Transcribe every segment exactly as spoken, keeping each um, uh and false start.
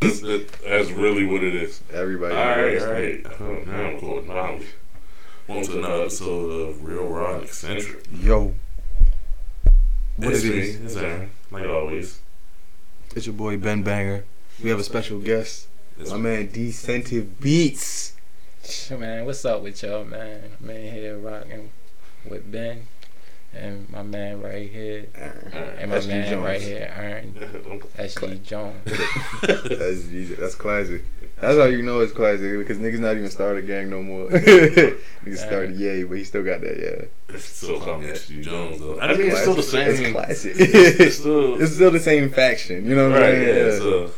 That's, that's really what it is. Everybody. All right, all right. right. Now I'm going knowledge. Welcome to another episode of Real Raw and Eccentric. Yo. What it's it is? Me. It's Aaron, like always. It's your boy Ben Banger. We have a special guest. It's my man Decentive Beats. Man, what's up with y'all, man? I'm in here rocking with Ben and my man right here, Aaron. Aaron. and my S G man Jones. right here, Aaron. S G Jones. That's easy. That's classic. That's how you know it's classic because niggas not even started a gang no more. Niggas started yay, but he still got that yeah. It's still called S G Jones though. I mean, it's, it's still the same. It's classic. It's still it's still the same faction. You know what right, I'm saying? Yeah. So,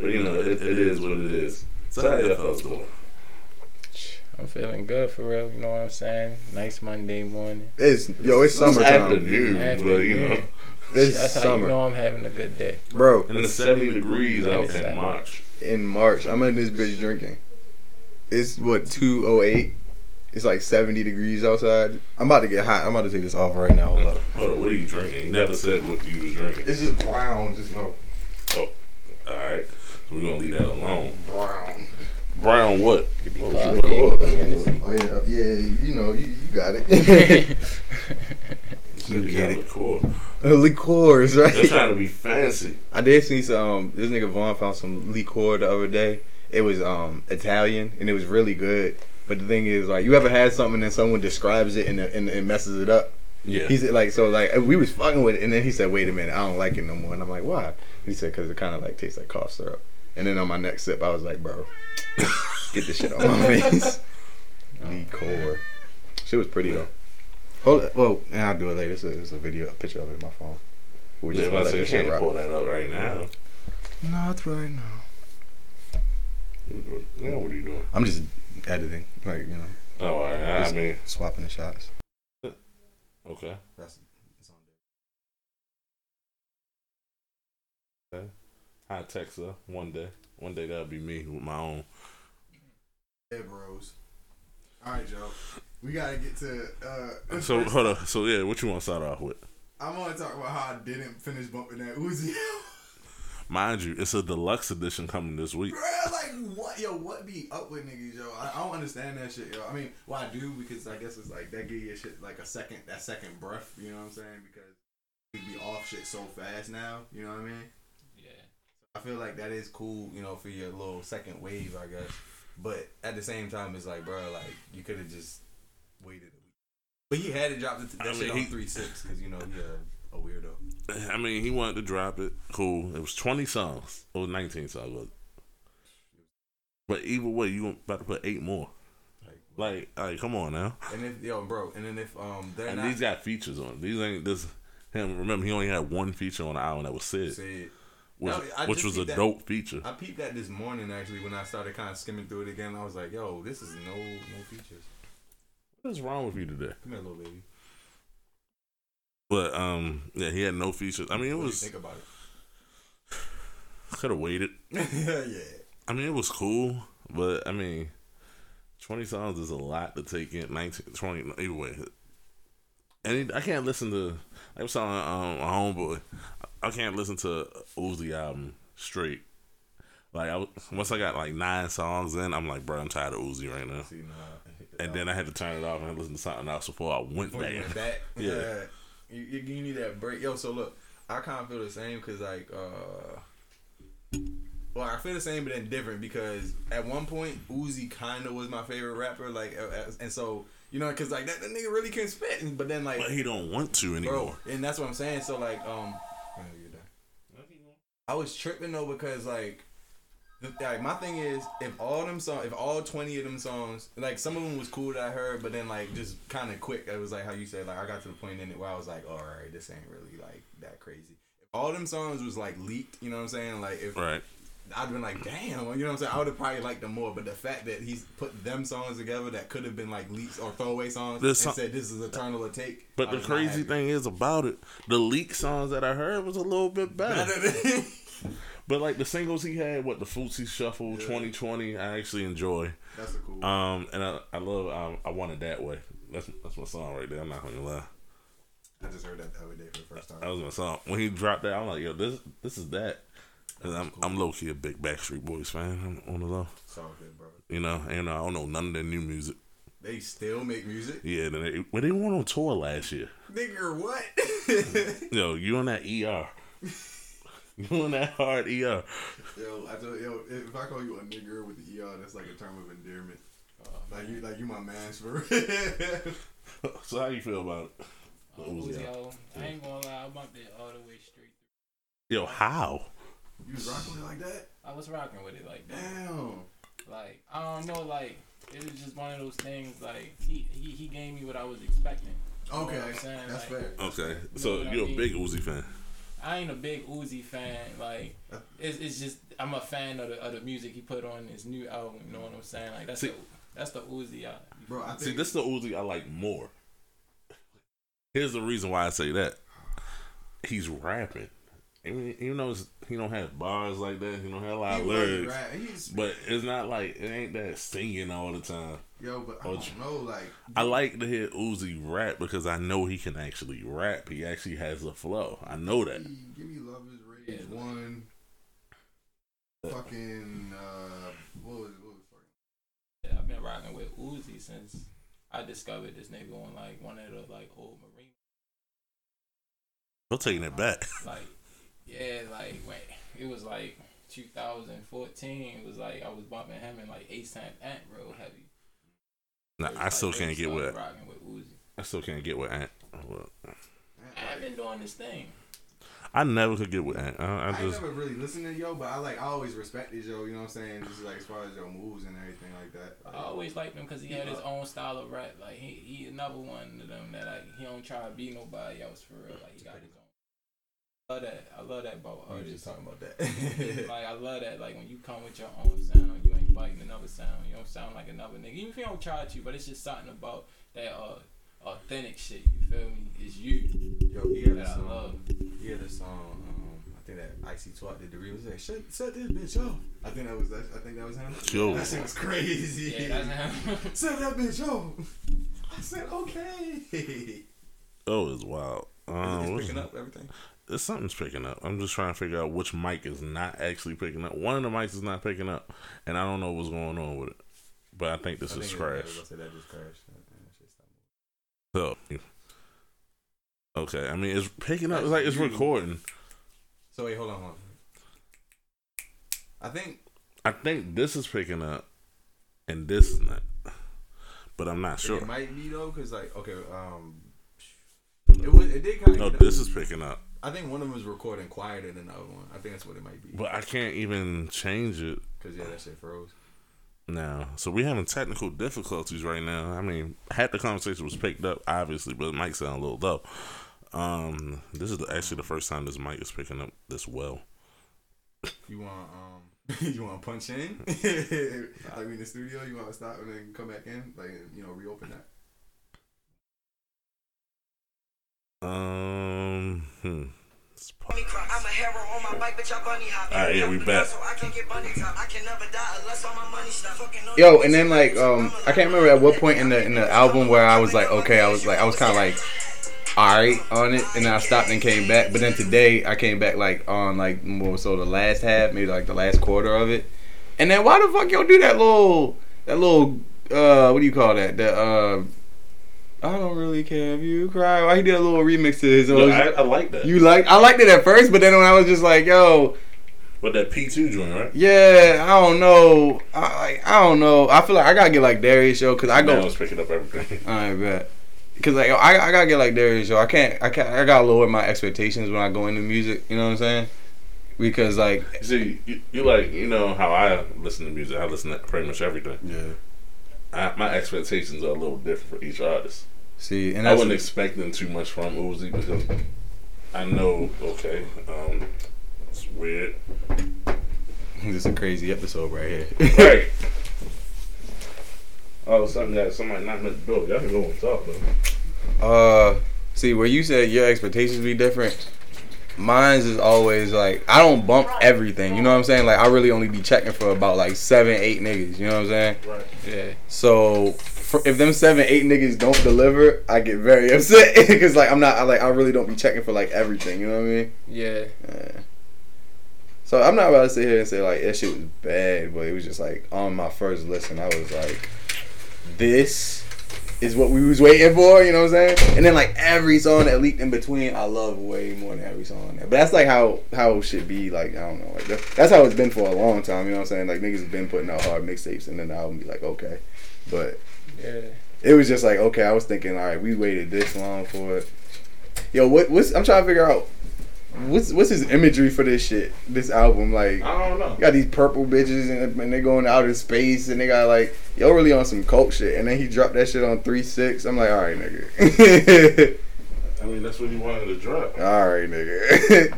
but you know, it, it is what it is. So how the F L's doing? I'm feeling good for real, you know what I'm saying? Nice Monday morning. It's yo, it's summertime. It's afternoon, afternoon, but you know, it's that's summer. How you know I'm having a good day, bro. And it's seventy degrees out in March. In March, I'm in this bitch drinking. It's what two oh eight. It's like seventy degrees outside. I'm about to get hot. I'm about to take this off right now. Hold up. Hold on, what are you drinking? You never said what you was drinking. It's just brown, just no. Oh, all right. So we're gonna leave that alone. Brown. Brown what? Oh, yeah, yeah, you know, you, you got it. you, you get it. Liqueur. Liqueurs, right? They're trying to be fancy. I did see some, this nigga Vaughn found some liqueur the other day. It was um Italian, and it was really good. But the thing is, like, you ever had something and someone describes it and and, and messes it up? Yeah. He said, like, so, like, we was fucking with it, and then he said, wait a minute, I don't like it no more. And I'm like, why? He said, because it kind of, like, tastes like cough syrup. And then on my next sip, I was like, bro, get this shit on my face. Liqueur. Shit was pretty, though. Hold up. Well, and I'll do it later. It's a, it's a video, a picture of it in my phone. We just yeah, let so you can't pull that up right now. Not right now. Now what are you doing? I'm just editing. Like, you know. Oh, all right. Just I mean. Swapping the shots. Okay. That's it's on there. Okay. I text her one day. One day that'll be me with my own. Yeah, bros. All right, Joe. We gotta get to. Uh, so hold on. So yeah, what you want to start off with? I want to talk about how I didn't finish bumping that Uzi. Mind you, it's a deluxe edition coming this week. Bro, like what? Yo, what be up with niggas, yo? I, I don't understand that shit, yo. I mean, well, I do because I guess it's like that give you shit like a second, that second breath. You know what I'm saying? Because we be off shit so fast now. You know what I mean? I feel like that is cool, you know, for your little second wave, I guess. But at the same time, it's like, bro, like, you could have just waited a week. But he had to drop the t- that I shit mean, on three six because, you know, he a, a weirdo. I mean, he wanted to drop it. Cool. It was twenty songs. It was nineteen songs. But either way, you about to put eight more. Like, like, like come on now. And if, yo, bro, and then if um, they're and not... And these got features on them. These ain't this... Him, remember, he only had one feature on the album that was Sid. Sid. Which, no, which was a that, dope feature. I peeped that this morning actually when I started kind of skimming through it again. I was like, yo, this is no no features. What is wrong with you today? Come here, little baby. But, um, yeah, he had no features. I mean, it what was. Think about it. Could have waited. yeah. I mean, it was cool, but I mean, twenty songs is a lot to take in. nineteen, twenty, either way. And I can't listen to. I was telling um, my homeboy. I can't listen to Uzi album straight. Like I, once I got like nine songs in, I'm like, bro, I'm tired of Uzi right now. See, nah. And then I had to turn it off and listen to something else before I went before back. You went back. yeah, yeah. You, you need that break, yo. So look, I kind of feel the same because like, uh, well, I feel the same but then different because at one point Uzi kind of was my favorite rapper, like, and so. You know, cause like that, that nigga really can spit, but then like, but he don't want to anymore, bro, and that's what I'm saying. So like, um, I was tripping though because like, like my thing is if all them songs, if all twenty of them songs, like some of them was cool that I heard, but then like just kind of quick, it was like how you said, like I got to the point in it where I was like, all right, this ain't really like that crazy. If all them songs was like leaked, you know what I'm saying? Like if right. I'd been like, damn, you know what I'm saying? I would have probably liked them more, but the fact that he's put them songs together that could have been like leaks or throwaway songs this and so- said this is eternal to take. But the crazy thing is about it, the leak songs that I heard was a little bit better. better than- but like the singles he had, what the Footsie Shuffle, yeah. twenty twenty, I actually enjoy. That's a cool one. Um, and I, I love um, I Want It That Way. That's that's my song right there. I'm not gonna lie. I just heard that the other day for the first time. That was my song. When he dropped that, I'm like, yo, this this is that. Cause I'm, cool. I'm low key a big Backstreet Boys fan. I'm on the low. It's all good, bro. You know, and I don't know none of their new music. They still make music? Yeah, they, well, they went on tour last year. Nigga, what? Yo, you on that E R? You on that hard E R? Yo, I tell, yo, if I call you a nigger with the E R, that's like a term of endearment. Uh, like you, like you my man's for real. So how you feel about it? Oh, Uzi, yo, yeah. I ain't gonna lie, I bumped it all the way straight through. Yo, how? You was rocking with it like that? I was rocking with it like that. Damn. Like, I don't know, like, it was just one of those things, like, he, he, he gave me what I was expecting. Okay, that's fair. Okay, so you're a big Uzi fan. I ain't a big Uzi fan. Like, it's it's just, I'm a fan of the, of the music he put on his new album, you know what I'm saying? Like, that's, see, the, that's the Uzi I... Bro, I think, see, this is the Uzi I like more. Here's the reason why I say that. He's rapping. Even though he don't have bars like that, he don't have a lot of lyrics. Right. But it's not like, it ain't that singing all the time. Yo, but I don't know, like... I like to hear Uzi rap because I know he can actually rap. He actually has a flow. I know that. Give me Love Is Rage yeah. one. Fucking, uh... What was it? What was it? Yeah, I've been rocking with Uzi since I discovered this nigga on, like, one of the, like, old Marine. I'm taking it back. Like... Yeah, like, wait, it was like two thousand fourteen. It was like I was bumping him in like ASAP Ant real heavy. Nah, I still like, can't get with, with Uzi. I still can't get with Ant. I've been doing this thing. I never could get with Ant. I, I, just, I never really listened to yo, but I like I always respected yo. You know what I'm saying? Just like as far as your moves and everything like that. Like, I always liked him because he had his own style of rap. Like he, he another one of them that like he don't try to be nobody else for real. Like he got his own. I love that. I love that about artists. You just talking about that. Like, I love that. Like, when you come with your own sound, you ain't biting another sound. You don't sound like another nigga. Even if you don't try to, but it's just something about that uh, authentic shit. You feel me? It's you. Yo, he had that song. I love. He had a song. Um, I think that Icy Twat did the remix. Like, shut, shut this bitch up. I think that was. That, I think that was him. Yo. That shit was crazy. Yeah, that's him. Shut that bitch up. I said okay. Oh, it's wild. Um, it's picking up everything. Something's picking up. I'm just trying to figure out which mic is not actually picking up. One of the mics is not picking up, and I don't know what's going on with it. But I think this I is think crash. That, say that just crashed. So, okay. I mean, it's picking up. It's like it's recording. So wait, hold on, hold on. I think. I think this is picking up, and this is not. But I'm not sure. It might be though, because like okay, um, it was it did kind of. No, this is picking up. I think one of them is recording quieter than the other one. I think that's what it might be. But I can't even change it. Because, yeah, that shit froze. No. So, we're having technical difficulties right now. I mean, had the conversation was picked up, obviously, but it might sound a little low. Um, this is actually the first time this mic is picking up this well. You want um, you want to punch in? Like, we in the studio, you want to stop and then come back in? Like, you know, reopen that? Um, hmm. I'm a hero on my bike, bitch. I bunny hop. Alright, yeah, we back. Yo, and then like, um, I can't remember at what point in the in the album where I was like, okay, I was like, I was kind of like, alright on it, and then I stopped and came back. But then today, I came back like on like more so the last half, maybe like the last quarter of it. And then why the fuck y'all do that little that little uh what do you call that that uh. I don't really care if you cry. Why well, he did a little remix to his own. I, I like that. You like? I liked it at first, but then when I was just like, yo, with that P two joint, right? Yeah, I don't know. I I don't know. I feel like I gotta get like Darius, yo, cause I go. I was picking up everything. I bet. Cause like yo, I I gotta get like Darius, yo. I can't. I can't. I gotta lower my expectations when I go into music. You know what I'm saying? Because like, see, you, you like you know how I listen to music. I listen to pretty much everything. Yeah. I, my expectations are a little different for each artist. See, and I wasn't expecting too much from Uzi because I know, okay, um, it's weird. This is a crazy episode right here. Right. All of a sudden, that somebody knocked at the door. Y'all can go and talk though. Uh, see, where you said your expectations be different, mine's is always like I don't bump everything. You know what I'm saying? Like I really only be checking for about like seven, eight niggas. You know what I'm saying? Right. Yeah. So. If them seven, eight niggas don't deliver, I get very upset because like I'm not I, like I really don't be checking for like everything. You know what I mean? Yeah. yeah. So I'm not about to sit here and say like that shit was bad, but it was just like on my first listen, I was like, this is what we was waiting for, you know what I'm saying? And then like every song that leaked in between, I love way more than every song. But that's like how how it should be. Like, I don't know, like that's, that's how it's been for a long time. You know what I'm saying? Like niggas have been putting out hard mixtapes, and then the album be like okay, but yeah, it was just like okay. I was thinking, all right, we waited this long for it. Yo, what what's I'm trying to figure out. What's what's his imagery for this shit? This album, like I don't know. Got these purple bitches and, and they going out in space and they got like yo really on some cult shit. And then he dropped that shit on three six. I'm like, all right, nigga. I mean, that's what he wanted to drop. All right, nigga.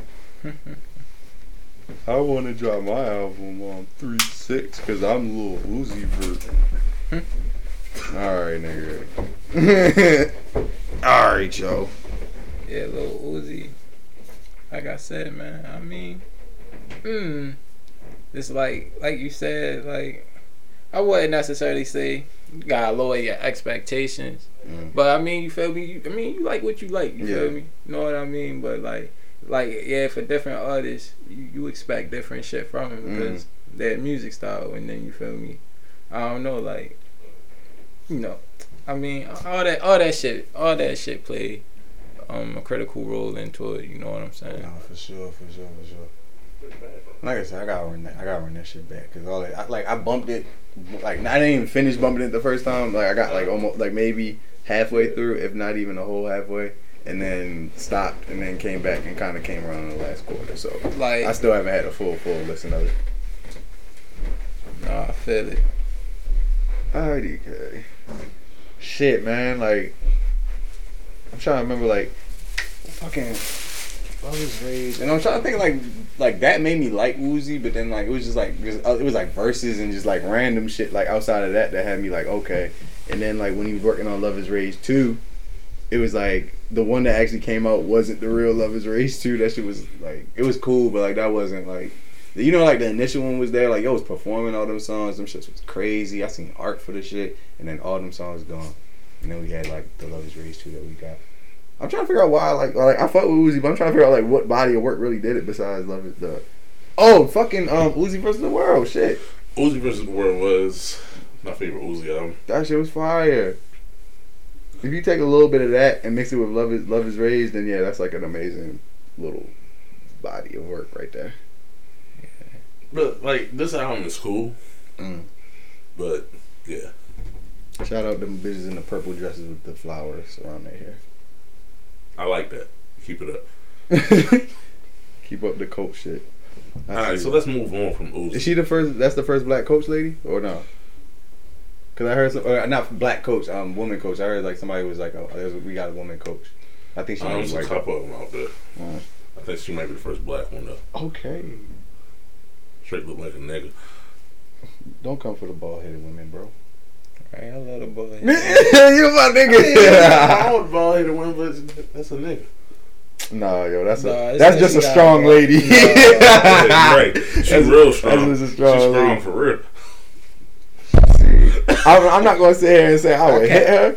I want to drop my album on three six because I'm Lil Uzi Vert. All right, nigga. All right, yo. Yeah, Lil Uzi. Like I said, man, I mean, hmm, it's like, like you said, like, I wouldn't necessarily say you gotta lower your expectations, mm. but I mean, you feel me, you, I mean, you like what you like, you yeah. feel me, you know what I mean, but like, like, yeah, for different artists, you, you expect different shit from them because mm. their music style, and then you feel me, I don't know, like, you know, I mean, all that, all that shit, all that shit played Um, a critical role into it, you know what I'm saying? No, for sure, for sure, for sure. Like I said, I gotta run that, I gotta run that shit back because all that, I, like I bumped it, like I didn't even finish bumping it the first time. Like I got like almost like maybe halfway through, if not even a whole halfway, and then stopped and then came back and kind of came around in the last quarter. So like I still haven't had a full full listen of it. Nah, I feel it. I D K. Shit, man, like. I'm trying to remember like fucking I was raised and I'm trying to think like like that made me like Uzi, but then like it was just like it was like verses and just like random shit like outside of that that had me like okay. And then like when he was working on Love Is Rage two, it was like the one that actually came out wasn't the real Love Is Rage two. That shit was like it was cool, but like that wasn't like you know like the initial one was there like yo was performing all them songs, them shits was crazy. I seen art for the shit and then all them songs gone. And then we had like the Love Is Rage two that we got. I'm trying to figure out why like like I fuck with Uzi, but I'm trying to figure out like what body of work really did it besides Love Is the oh fucking um Uzi versus the World shit. Uzi versus the World was my favorite Uzi album. That shit was fire. If you take a little bit of that and mix it with Love Is Love Is Rage, then yeah, that's like an amazing little body of work right there. Yeah. But like this album is cool, mm. but yeah. Shout out them bitches in the purple dresses with the flowers around their hair. I like that. Keep it up. Keep up the coach shit. I All right, so it. Let's move on from Uzi. Is she the first? That's the first black coach lady, or no? Because I heard some, or not black coach, um, woman coach. I heard like somebody was like, "Oh, there's, we got a woman coach." I think she. I was a couple of them out there. Mm. I think she might be the first black one though. Okay. Straight look like a nigga. Don't come for the bald headed women, bro. Right, I love the bald headed women. You my nigga. I don't bald headed women, but that's a nigga. Nah, yo, that's nah, a that's just a strong a lady. Nah. Right, she's that's, real strong. That's just a strong she's strong lady. For real. See, I'm, I'm not gonna sit here and say I would okay. hit her.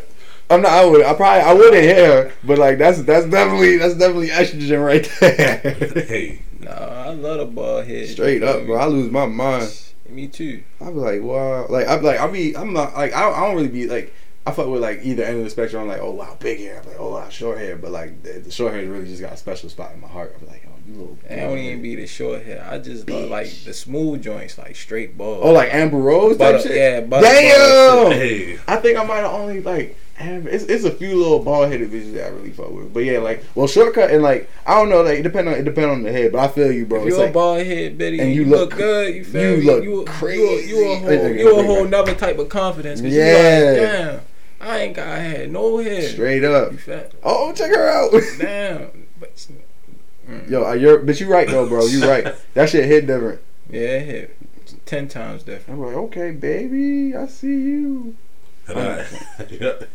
I'm not. I would. I probably. I wouldn't hit her. But like, that's that's definitely that's definitely estrogen right there. Hey, nah, I love the bald head. Straight up, bro. I lose my mind. Me too. I be like, wow. Like I like I be I'm not like I don't, I don't really be like I fuck with like either end of the spectrum. I'm like, oh wow, big hair. I'm like, oh wow, short hair. But like the, the short hair really just got a special spot in my heart. I'm like, oh, you little. I don't even be the short hair. I just love like the smooth joints, like straight balls. Oh, like Amber Rose butter, type shit. Yeah, butter, damn. Butter, hey. I think I might have only like. It's, it's a few little bald headed bitches that I really fuck with, but yeah, like well, shortcut and like I don't know, like it depend on it depend on the head, but I feel you, bro. If you're like, a bald head, Betty, and you, you look, look good. You feel you look you, crazy. You, you a whole you a whole nother type of confidence. Cause yeah, you like, damn, I ain't got head, no head. Straight up. You fat. Oh, check her out. Damn, but mm. yo, you're but you right though, bro. You right. That shit hit different. Yeah, it hit ten times different. I'm like, okay, baby, I see you. I,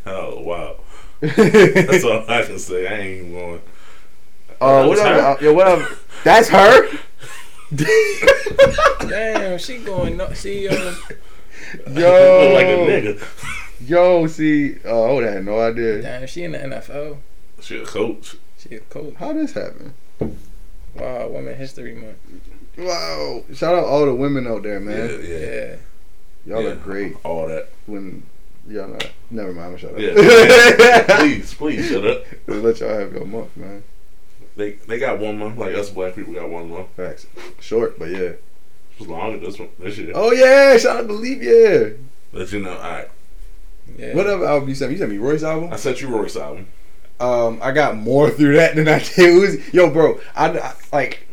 oh wow, that's all I can say. I ain't even going. Oh, uh, what up? Yo, what up? That's her. Damn, she going up. See, uh, yo, like a nigga. Yo, see, oh, I would have no idea. Damn, she in the N F L. She a coach. She a coach. How this happen? Wow, Women's History Month. Wow. Shout out all the women out there, man. Yeah, yeah. yeah. Y'all yeah. are great. All that. When y'all not. Never mind, I'm shut yeah. up. Yeah. yeah. Please, please shut up. We'll let y'all have your month, man. They they got one month. Like us black people got one month. Facts. Short, but yeah. It was longer this one. This year. Oh, yeah. Shout out to Leap, yeah. Let you know. All right. Yeah. Whatever album you sent me. You sent me Royce album? I sent you Royce album. Um, I got more through that than I did Uzi. Yo, bro, I, I like,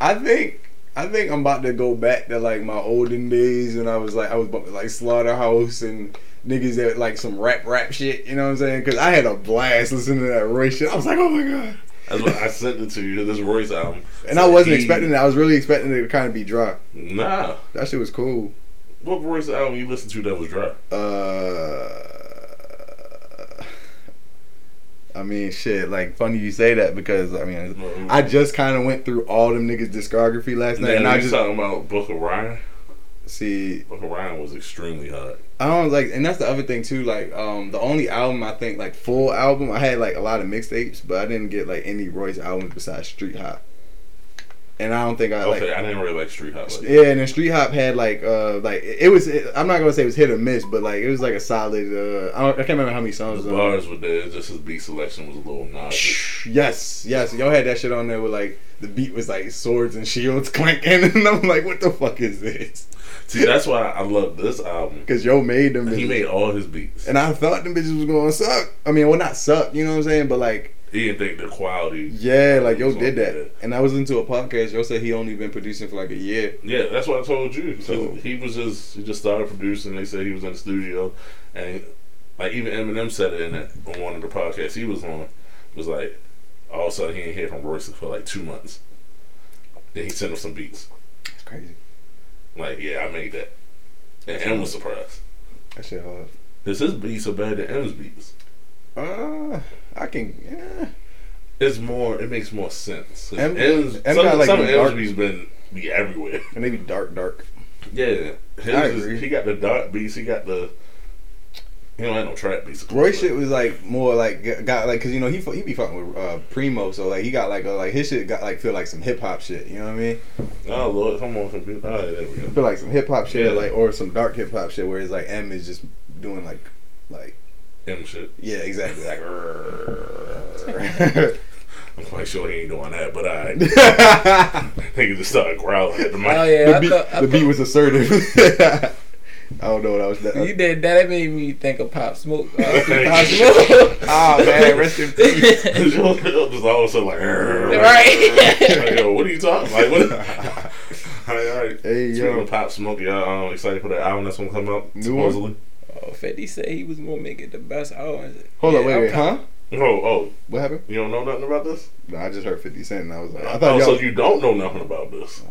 I think, I think I'm about to go back to like my olden days when I was like, I was like Slaughterhouse and niggas that like some rap rap shit. You know what I'm saying? Because I had a blast listening to that Royce shit. I was like, oh my god. That's what I sent it to you. This Royce album. And I wasn't expecting it. I was really expecting it to kind of be dry. Nah, that shit was cool. What Royce album you listened to that was dry? Uh. I mean, shit, like, funny you say that because, I mean, mm-hmm. I just kind of went through all them niggas' discography last night. Yeah, and I just talking about Booker Ryan. See. Booker Ryan was extremely hot. I don't, like, and that's the other thing, too. Like, um, the only album I think, like, full album, I had, like, a lot of mixtapes, but I didn't get, like, any Royce albums besides Street Hop. And I don't think I, okay, like... Okay, I didn't really like Street Hop. Like yeah, and then Street Hop had, like, uh, like, it was... It, I'm not going to say it was hit or miss, but, like, it was, like, a solid... Uh, I, don't, I can't remember how many songs... The bars were there. Just his beat selection was a little naughty. Yes, yes. Y'all had that shit on there with, like, the beat was, like, swords and shields clanking, and I'm like, what the fuck is this? See, that's why I love this album. Because yo made them bitches. He made all his beats. And I thought them bitches was going to suck. I mean, well, not suck, you know what I'm saying? But, like... He didn't think the quality. Yeah, like yo did that. that, and I was into a podcast. Yo said he only been producing for like a year. Yeah, that's what I told you. So he was just he just started producing. They said he was in the studio, and like even Eminem said it in that, on one of the podcasts he was on. Was like all of a sudden he ain't hear from Royce for like two months. Then he sent him some beats. That's crazy. Like yeah, I made that, and M was surprised. That shit hard. Cause his beats are better than M's beats. Uh, I can. Yeah. It's more. It makes more sense. M, M's, M some like some of M's been be everywhere, and they be dark, dark. Yeah, his I agree. Is, he got the dark beats. He got the. He don't have no trap beats. Royce shit was like more like got like because you know he he be fucking with uh, Primo, so like he got like a, like his shit got like feel like some hip hop shit. You know what I mean? Oh Lord, come on, some hip hop. Feel like some hip hop shit, yeah. like or some dark hip hop shit, where it's like M is just doing like like. M shit. Yeah, exactly. Like, I'm quite sure he ain't doing that, but I think he just started growling at the mic. Oh yeah, the, beat, thought, the thought, beat was assertive. I don't know what I was. That, you did that. It made me think of Pop Smoke. Uh, Pop Smoke. Oh man, rest in peace. Just all of a sudden like, right? Like, yo, what are you talking? Like what? All right, all right. Hey, yo, Pop Smoke. Y'all um, excited for that album that's gonna come out? New supposedly. One? Oh, fifty said he was gonna make it the best. Oh, hold yeah, on, wait, wait, huh? Oh, oh, what happened? You don't know nothing about this? No, I just heard fifty Cent, and I was like, I thought oh, y'all... so you don't know nothing about this?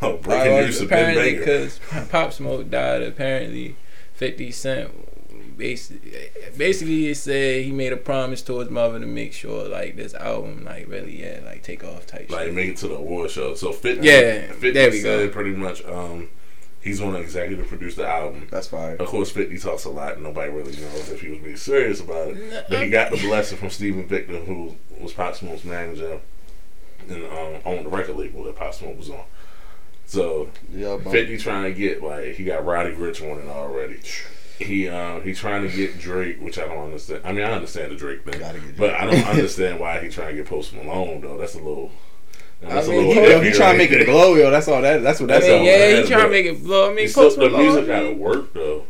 Oh, breaking oh, news to Ben Banger. Because Pop Smoke died. Apparently, fifty Cent basically, basically it said he made a promise to his mother to make sure like this album like really yeah like take off type like shit. Make it to the award show. So fifty, yeah, fifty there we go. Pretty much, um. He's going to executive produce the album. That's fine. Of course, fifty talks a lot, and nobody really knows if he was being serious about it. But he got the blessing from Steven Victor, who was Pop Smoke's manager and um, owned the record label that Pop Smoke was on. So, yeah, fifty trying to get, like, he got Roddy Ricch on it already. He um, he trying to get Drake, which I don't understand. I mean, I understand the Drake thing, Gotta get Drake. But I don't understand why he trying to get Post Malone, though. That's a little... I mean, he, yo, he trying to make it glow, yo. That's all that. That's what that's. I mean, all yeah, that he trying to make it glow. I mean, Post Malone. The music gotta work though.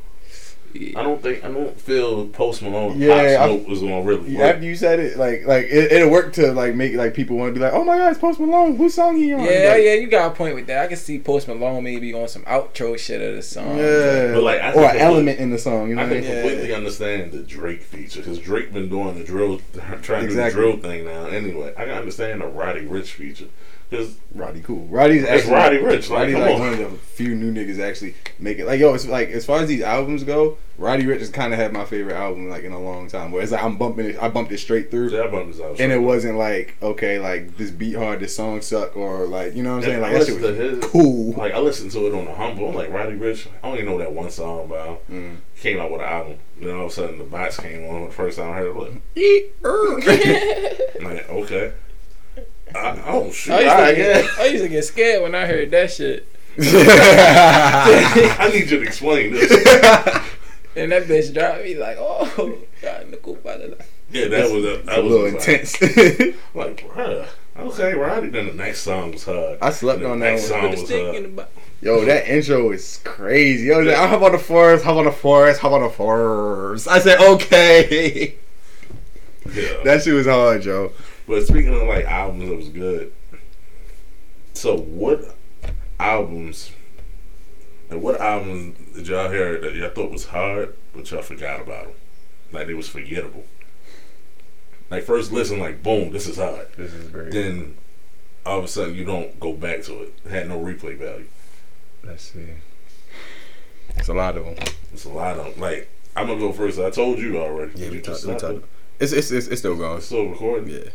Yeah. I don't think I don't feel Post Malone. Yeah, Pop Smoke was gonna really work. After you said it, like like it, it'll work to like make like people want to be like, oh my god, it's Post Malone. Whose song he on? Yeah, like, yeah, you got a point with that. I can see Post Malone maybe on some outro shit of the song. Yeah, but like I or an element in the song. You know I can yeah. completely understand the Drake feature because Drake been doing the drill, trying exactly. to do the drill thing now. Anyway, I can understand the Roddy Ricch feature. Cause Roddy cool. Roddy's actually Roddy Ricch. Like, Roddy's like on. One of the few new niggas actually make it. Like yo, it's like as far as these albums go, Roddy Ricch has kind of had my favorite album like in a long time. Where it's like I'm bumping it, I bumped it straight through. Yeah, I bumped this out. And it wasn't like okay, like this beat hard, this song suck, or like you know what I'm saying. Like I that shit was his, cool. Like I listened to it on the humble. I'm like Roddy Ricch. I only know that one song about. Mm. Came out with an album. Then all of a sudden the box came on. The first time I heard it, like, like okay. I, oh shit! I used, I, get, I used to get scared when I heard that shit. I need you to explain this. And that bitch dropped me like, oh, God, nickel by the light. Yeah, that was a, that a was little intense. Like, bruh, okay, Roddy. Then the next song was hard. I slept on that next one. Song was hard. Yo, that intro is crazy. Yo, yeah. I hop on the forest, hop on the forest, hop on the forest. I said, okay. Yeah. That shit was hard, yo. But speaking of like albums that was good, so what albums and what albums did y'all hear that y'all thought was hard but y'all forgot about them? Like it was forgettable. Like first listen, like boom, this is hard. This is very then cool. All of a sudden you don't go back to it. It had no replay value. Let's see. It's a lot of them. It's a lot of them. Like I'm gonna go first. I told you already. Yeah, we talked. We talked. It's it's it's still going. It's still recording. Yeah.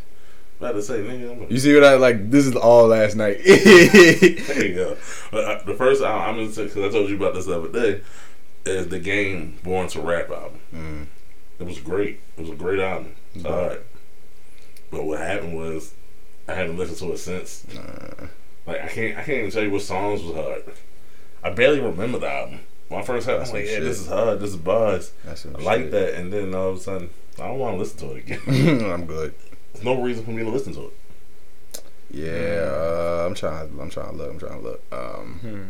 About to say, nigga, I'm gonna... You see what I like? This is all last night. There you go. But the first album I'm gonna say, because I told you about this the other day, is the Game Born to Rap album. Mm. It was great. It was a great album. Mm-hmm. All right. But what happened was I haven't listened to it since. Nah. Like I can't I can't even tell you what songs was hard. I barely remember the album. My first time, I'm like, yeah, shit. This is hard. This is buzz. That's I like shit. That, and then all of a sudden, I don't want to listen to it again. I'm good. There's no reason for me to listen to it. Yeah, uh, I'm trying. I'm trying to look. I'm trying to look. Um, hmm.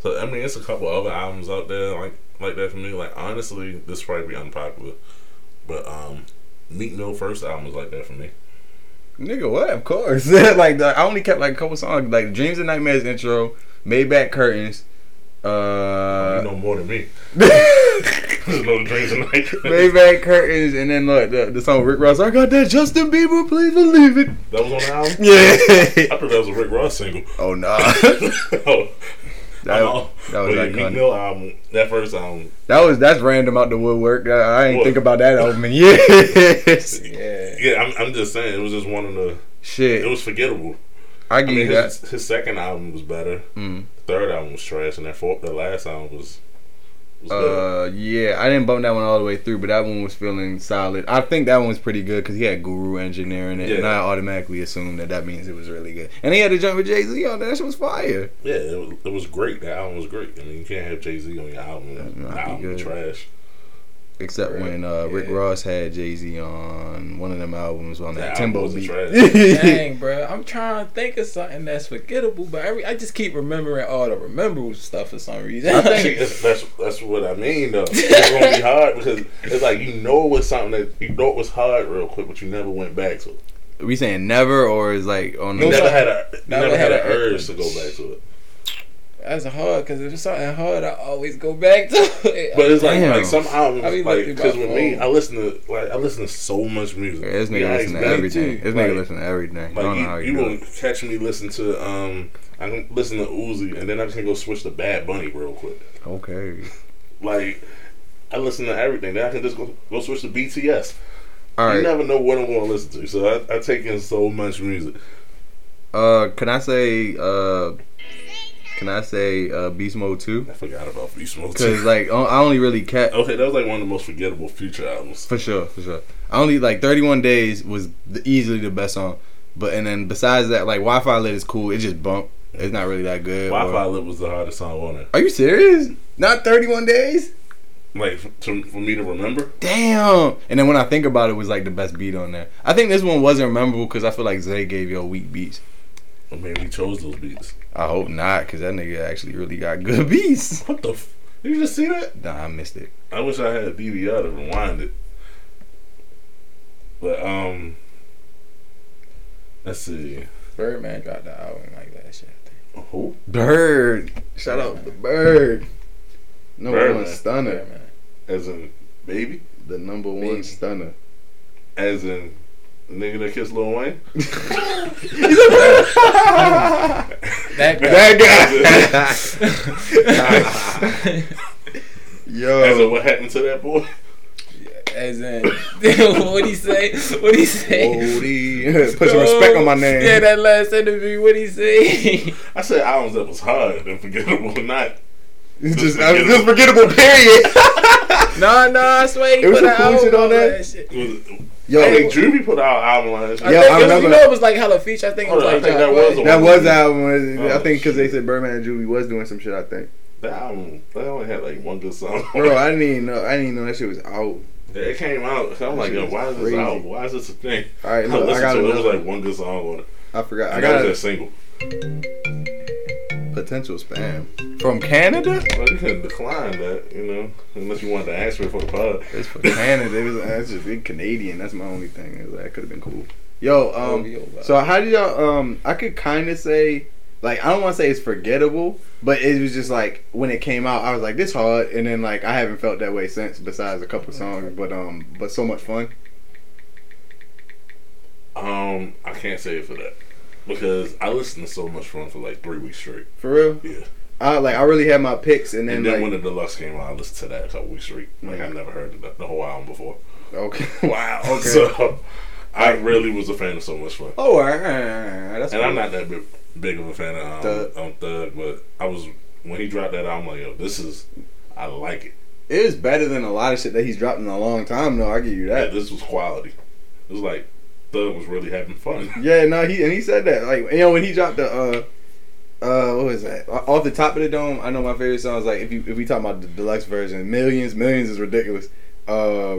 So I mean, it's a couple other albums out there like like that for me. Like honestly, this probably be unpopular, but um, Meek Mill first album was like that for me. Nigga, what? Of course. Like the, I only kept like a couple songs, like Dreams and Nightmares intro, Maybach Curtains. Uh, you know more than me. Maybach Curtains, and then look the, the song Rick Ross. I got that Justin Bieber, please believe it. That was on the album. Yeah, I thought that was a Rick Ross single. Oh nah. Oh, that, was, that was like Meek Mill album. That first album. That was that's random out the woodwork. I, I ain't what? Think about that album in years. Yeah, yeah. I'm, I'm just saying it was just one of the shit. It was forgettable. I give I mean, you his, that. His second album was better. Mm. The third album was trash, and that fourth, the last album was. was uh, yeah, I didn't bump that one all the way through, but that one was feeling solid. I think that one was pretty good because he had Guru engineering it, yeah. And I automatically assumed that that means it was really good. And he had to jump with Jay-Z on that. That shit was fire. Yeah, it was, it was great. That album was great. I mean, you can't have Jay-Z on your album. The album was trash. Except right. when uh, Rick yeah. Ross had Jay-Z on one of them albums on that, that Timbo beat. Dang, bro, I'm trying to think of something that's forgettable, but every, I just keep remembering all the rememberable stuff for some reason. I think that's, that's that's what I mean though. It's gonna be hard because it's like you know it was something that you thought was hard real quick, but you never went back to it. Are we saying never or is like on the you never had a you never, never had, had an urge to go back to it. That's hard because if it's something hard, I always go back to it. But it's like, like some albums, I mean, like because with me, I listen to like I listen to so much music. Yeah, this nigga yeah, listen to everything. Too. This nigga like, listen to everything. Like don't you, know how you, you will catch me listen to um, I can listen to Uzi, and then I'm just gonna go switch to Bad Bunny real quick. Okay. Like I listen to everything. Then I can just go, go switch to B T S. All right. You never know what I'm gonna listen to, so I, I take in so much music. Uh, can I say uh? Can I say uh, Beast Mode two? I forgot about Beast Mode two. Because, like, I only really kept... Okay, that was, like, one of the most forgettable Future albums. For sure, for sure. I only, like, thirty-one Days was easily the best song. But, and then besides that, like, Wi-Fi Lit is cool. It just bumped. It's not really that good. Wi-Fi or... Lit was the hardest song on it. Are you serious? Not thirty-one Days? Like, for, for me to remember? Damn! And then when I think about it, it was, like, the best beat on there. I think this one wasn't memorable because I feel like Zay gave y'all weak beats. Or maybe he chose those beats. I hope not, cause that nigga actually really got good beats. What the? F- Did you just see that? Nah, I missed it. I wish I had a D V R to rewind it. But um, let's see. Birdman got the album like that shit. Who? Bird. Shout Birdman. Out the Bird. Number Birdman. One stunner. Birdman. As in baby. The number baby. One stunner. As in. The nigga that kissed Lil Wayne? That guy. That guy. Yo. As in what happened to that boy? As in, what'd he say? What'd he say? Whoa, put some respect on my name. Yeah, that last interview, what'd he say? I said albums that was hard and forgettable, not. It's just, just forgettable. Just forgettable, period. Nah, nah, I swear. It was a feature on that. Yo, I think Drew put out album lines. Yeah, I remember. You know, it was like hella feature. I think it was like that was that was the album. I think because they said Birdman and Juvie was doing some shit. I think that album that only had like one good song. Bro, I didn't even know. I didn't even know that shit was out. It came out. I'm like, yo, why is this out? Why is this a thing? All right, look, I got it. There was like one good song on it. I forgot. I got that single. Potential spam from Canada. Well, you can decline that, you know, unless you wanted to ask for it for the pod. It's for Canada. It was that's just big Canadian. That's my only thing. It was, that could have been cool. Yo, um, yo, so how do y'all? Um, I could kind of say, like, I don't want to say it's forgettable, but it was just like when it came out, I was like, this hard, and then like I haven't felt that way since, besides a couple songs, but um, but so much fun. Um, I can't say it for that. Because I listened to So Much Fun for like three weeks straight. For real? Yeah. I like I really had my picks, and then and then like, when the deluxe came out, I listened to that a couple weeks straight. Like mm-hmm. I never heard the, the whole album before. Okay. Wow. Okay. So I really was a fan of So Much Fun. Oh, all right, all right, all right. That's and cool. I'm not that big, big of a fan of um, Thug. Um, Thug, but I was when he dropped that album, like, yo, this is I like it. It is better than a lot of shit that he's dropped in a long time. No, I give you that. Yeah, this was quality. It was like. Thug was really having fun. Yeah, no, he and he said that. Like, you know, when he dropped the, uh, uh, what was that? Off the Top of the Dome, I know my favorite song is like, if you if we talk about the deluxe version, Millions, Millions is ridiculous. Uh,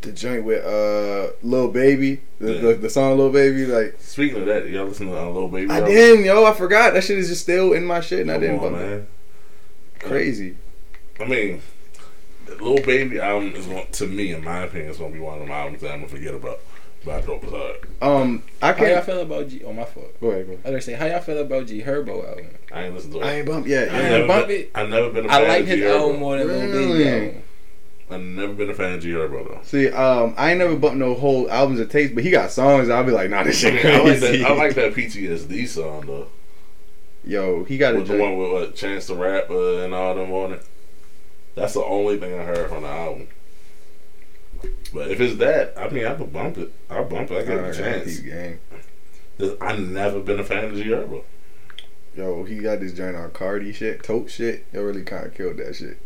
the joint with uh Lil Baby, the, yeah. the, the song Lil Baby. Like, speaking of that, y'all listen to uh, Lil Baby? I album? Didn't, yo, I forgot. That shit is just still in my shit, and Come I didn't. On, man. Crazy. I mean, the Lil Baby album is going to me, in my opinion, is going to be one of them albums that I'm gonna forget about. But I thought it was hard. Um, I can't. How y'all feel about G? Oh, my fault. Go ahead, go ahead. I was gonna say, how y'all feel about G Herbo album? I ain't listen to it. I ain't bump yet. I, I ain't bump been, it. I've never been a fan I like of his G Herbo. Album more than Lil Baby album. I've never been a fan of G Herbo, though. See, um, I ain't never bumped no whole albums of taste, but he got songs I'll be like, nah, this shit crazy. I like that, I like that P T S D song, though. Yo, he got with a the one with uh, Chance the Rapper and all them on it. That's the only thing I heard from the album. But if it's that, I mean, I could bump it. I'll bump it. I got a chance. I've never been a fan of G Herbo. Yo, he got this joint on Cardi shit, Tote shit. Yo, really kind of killed that shit.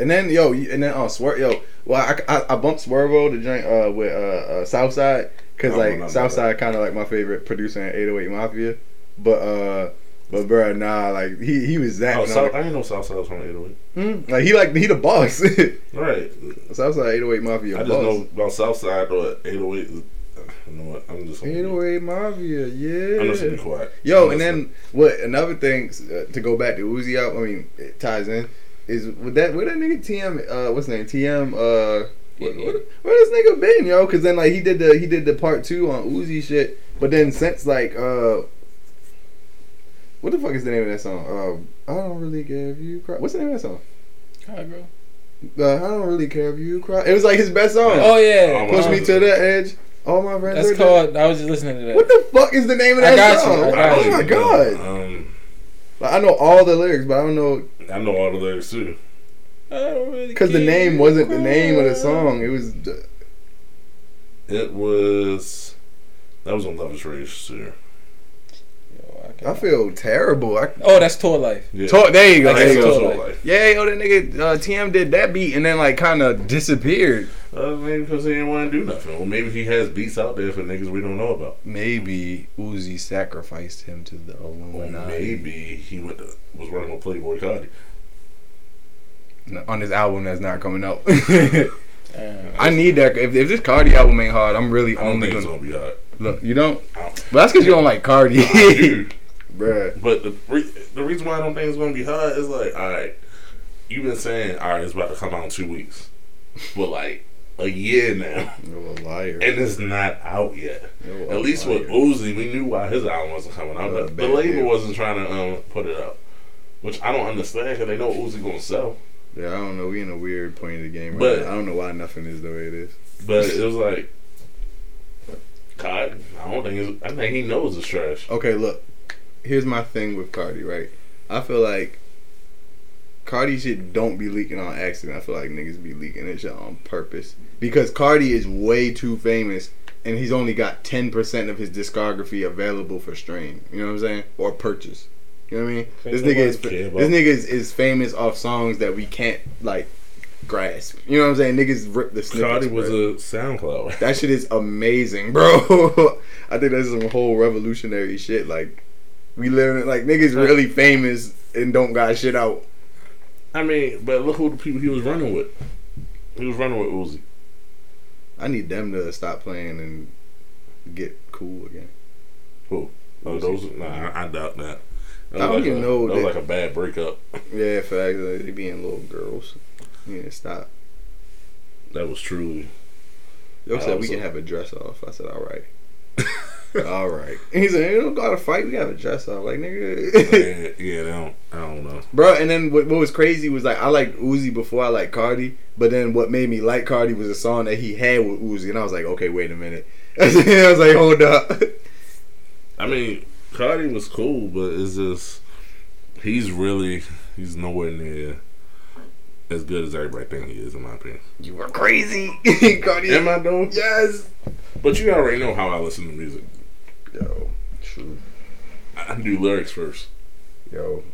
And then, yo, and then on uh, Swerve, yo, well, I, I, I bumped Swervo, the joint uh, with uh, uh, Southside, because, like, Southside kind of like my favorite producer in eight oh eight Mafia. But, uh, But bro, nah, like he he was that. Oh, South, like, I didn't know Southside was from eight oh eight. Hmm? Like he like he the boss. Right. Southside eight oh eight Mafia. I just boss. Know about Southside or eight oh eight. You know what? I'm just eight oh eight Mafia. Yeah. I'm just gonna be quiet. Yo, I'm and listening. Then what? Another thing uh, to go back to Uzi out. I mean, it ties in is with that with that nigga T M. Uh, what's his name? T M. Uh, what, what, where this nigga been, yo? Because then like he did the he did the part two on Uzi shit. But then since like uh. What the fuck is the name of that song? Uh, I don't really care if you cry. What's the name of that song? Cry, bro. Uh, I don't really care if you cry. It was like his best song. Oh, yeah. Oh, Push me to the edge. All my friends That's are called, dead. I was just listening to that. What the fuck is the name of that I got song? You, I got oh, you. My God. Um, like, I know all the lyrics, but I don't know. I know all the lyrics, too. I don't really care. Because the name wasn't the name of the song. It was... The... It was... That was on Love is Rage, too. I feel terrible. I, oh, that's Tour Life. Yeah. Tour, there you go. There you go. Tour Life. Yeah, yo, that nigga uh, T M did that beat and then like kind of disappeared. Uh, maybe because he didn't want to do nothing. Or well, maybe he has beats out there for niggas we don't know about. Maybe Uzi sacrificed him to the Illuminati. Well, maybe he went to, was running on Playboy Cardi. No, on his album that's not coming out. Damn, I need that. If, if this Cardi album ain't hard, I'm really I don't only think gonna, it's gonna be hard. Look, you don't. But well, that's because you don't like Cardi. Dude. Bruh. But the re- the reason why I don't think it's gonna be hard is like, all right, you've been saying, all right, it's about to come out in two weeks, but like a year now. You're a liar, and it's not out yet. At least liar. With Uzi, we knew why his album wasn't coming out. But the label deal. Wasn't trying to um, put it out, which I don't understand because they know Uzi gonna sell. Yeah, I don't know. We in a weird point of the game right but, now. I don't know why nothing is the way it is. But it was like, God, I don't think it's, I think he knows it's trash. Okay, look. Here's my thing with Cardi, right? I feel like Cardi shit don't be leaking on accident. I feel like niggas be leaking this shit on purpose. Because Cardi is way too famous, and he's only got ten percent of his discography available for stream. You know what I'm saying? Or purchase. You know what I mean? This nigga is this nigga is, is famous off songs that we can't like grasp. You know what I'm saying? Niggas rip the snippets. Cardi was a SoundCloud. That shit is amazing, bro. I think that's some whole revolutionary shit. Like we live in, like niggas really famous and don't got shit out. I mean, but look who the people he was running with. He was running with Uzi. I need them to stop playing and get cool again. Who? Oh, those? Nah, I doubt that. that I don't like even a, know. That, that was like a bad breakup. Yeah, facts. Like, they being little girls. Yeah, stop. That was truly. Yo said we can have a dress off. I said, all right. All right. And he said, you don't gotta fight. We gotta have a dress off. Like, nigga. yeah, yeah, they don't. I don't know. Bro, and then what, what was crazy was like, I liked Uzi before I liked Cardi. But then what made me like Cardi was a song that he had with Uzi. And I was like, okay, wait a minute. I was like, hold up. I mean, Cardi was cool, but it's just, he's really, he's nowhere near as good as everybody think he is, in my opinion. You are crazy. Cardi. Am I though? Yes. But you already know how I listen to music. Yo, true. I do lyrics first. Yo,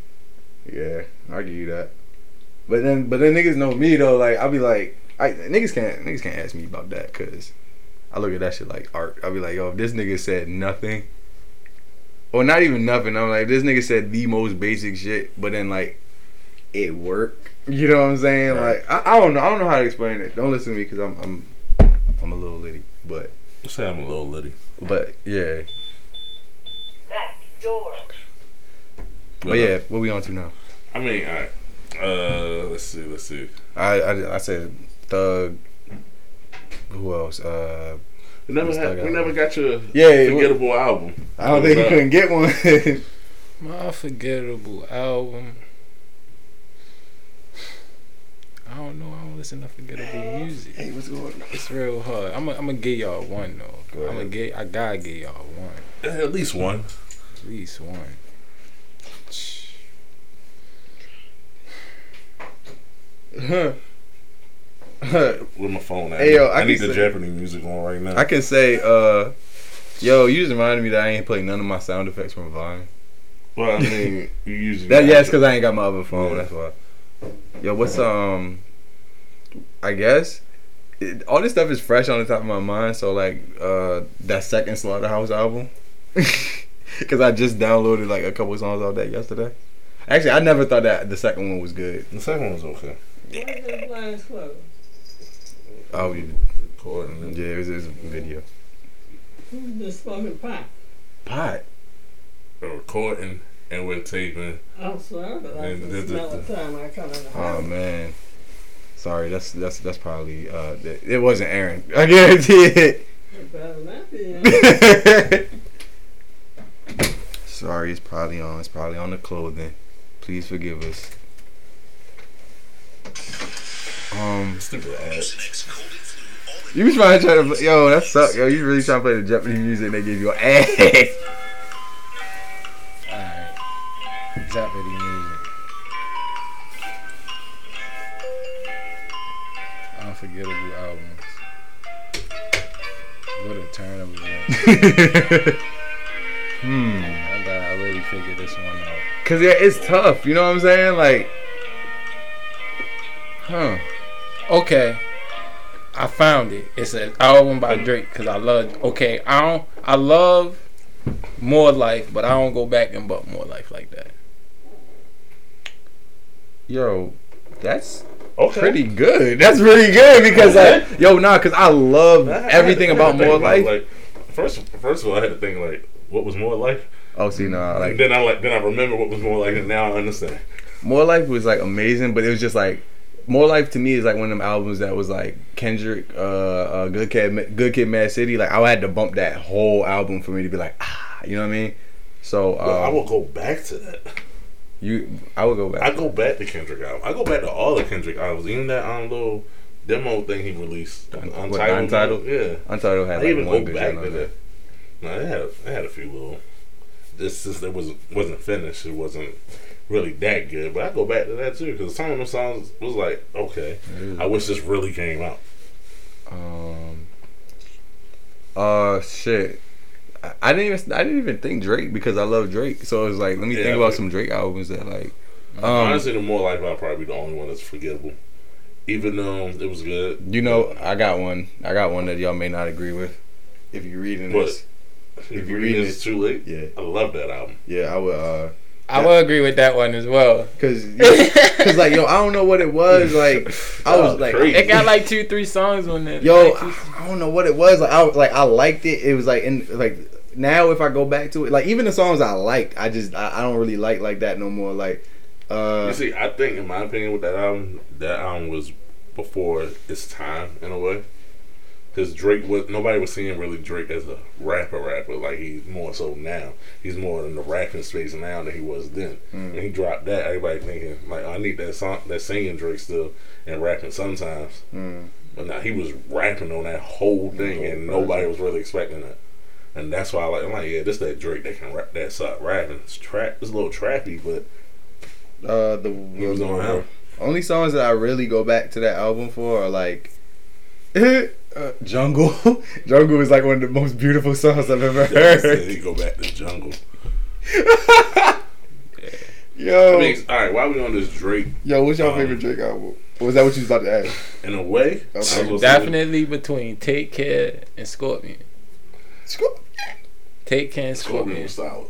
yeah, I give you that. But then, but then niggas know me though. Like I'll be like, I niggas can't niggas can't ask me about that because I look at that shit like art. I'll be like, yo, if this nigga said nothing. Or not even nothing. I'm like, this nigga said the most basic shit, but then like, it worked. You know what I'm saying? Right. Like, I, I don't know. I don't know how to explain it. Don't listen to me because I'm, I'm, I'm a little litty. But let's say I'm a little litty. But yeah. Back door. But, but yeah, what we on to now? I mean, all right. Uh, let's see. Let's see. I, I, I said Thug. Who else? Uh. We never had, we never got your yeah, forgettable was, album. I don't think you couldn't get one. My forgettable album. I don't know. I don't listen to forgettable music. Hey, what's going on? It's real hard. I'm gonna get y'all one though. Go I'm gonna get. I gotta get y'all one. At least one. At least one. Huh. With my phone at? Hey, yo, I, I need say, the Japanese music on right now. I can say, uh, yo, you just reminded me that I ain't played none of my sound effects from Vine. Well, I mean, you usually that yeah, it's because I ain't got my other phone. Yeah. That's why. Yo, what's um? I guess it, all this stuff is fresh on the top of my mind. So like, uh, that second Slaughterhouse album, because I just downloaded like a couple songs off that yesterday. Actually, I never thought that the second one was good. The second one was okay. Yeah. I was recording. Yeah, it was, it was a video. Who's the smoking pot? Pot? We're recording and we're taping. I'm sorry, but I can smell the time I come in the house. Oh, man. Sorry, that's that's that's probably... Uh, that, it wasn't Aaron. I guarantee it. It better not be Aaron. Sorry, it's probably on. It's probably on the clothing. Please forgive us. Um, you be trying to try to play, yo, that suck, yo. You really trying to play the Japanese music and they gave you an ass. Alright, Japanese music. Unforgettable albums. What a turn of events. Hmm. I gotta I really figure this one out. Cause yeah, it's tough. You know what I'm saying? Like, huh. Okay, I found it. It's an album by Drake because I love. Okay, I don't. I love More Life, but I don't go back and bump More Life like that. Yo, that's okay. Pretty good. That's really good because like, yo, nah, because I love I everything about More Life. About, like, first, first of all, I had to think like, what was More Life? Oh, see, nah. Like then I like then I remember what was More Life, and now I understand. More Life was like amazing, but it was just like. More Life to me is like one of them albums that was like Kendrick, uh, uh, Good Kid, Good Kid, Mad City. Like I had to bump that whole album for me to be like, ah, you know what I mean? So um, well, I will go back to that. You, I would go back. I to go that. back to Kendrick album. I go back to all the Kendrick albums, even that um, little demo thing he released, Un- Untitled. What, Untitled, yeah, Untitled had I like even one go back to that. No, it had, it had a few little. This since it wasn't wasn't finished, it wasn't. Really that good, but I go back to that too because some of them songs was like, okay, I wish this really came out. Um, uh, shit, I didn't even I didn't even think Drake because I love Drake. So it was like, let me yeah, think about some Drake albums that like. Um, Honestly, the More Life I'll probably be the only one that's forgettable, even though it was good. You know, I got one. I got one that y'all may not agree with. If you're reading but this, if, if you're reading this, Too Late. Yeah, I love that album. Yeah, I would. Uh, I will agree with that one as well. Cause, cause like yo, I don't know what it was. Like I was like, crazy. It got like two, three songs on that. Yo, like, I, I don't know what it was. Like I like I liked it. It was like in like now if I go back to it, like even the songs I liked, I just I, I don't really like like that no more. Like uh, you see, I think in my opinion with that album, that album was before its time in a way. Cause Drake was nobody was seeing really Drake as a rapper rapper like he's more so now he's more in the rapping space now than he was then. Mm. When he dropped that, everybody thinking like I need that song that singing Drake still and rapping sometimes. Mm. But now he was rapping on that whole thing and nobody was really expecting that. And that's why I like I'm like yeah this that Drake that can rap that side rapping it's trap it's a little trappy but uh the he was on album. Only songs that I really go back to that album for are like. Uh, Jungle. Jungle is like one of the most beautiful songs I've ever heard. Yeah, you go back to Jungle. Yeah. Yo. I mean, all right, why are we on this Drake? Yo, what's your um, favorite Drake album? Or was that what you was about to ask? In a way, okay. Definitely between Take Care and Scorpion. Scorpion. Take Care and Scorpion. Scorpion was solid.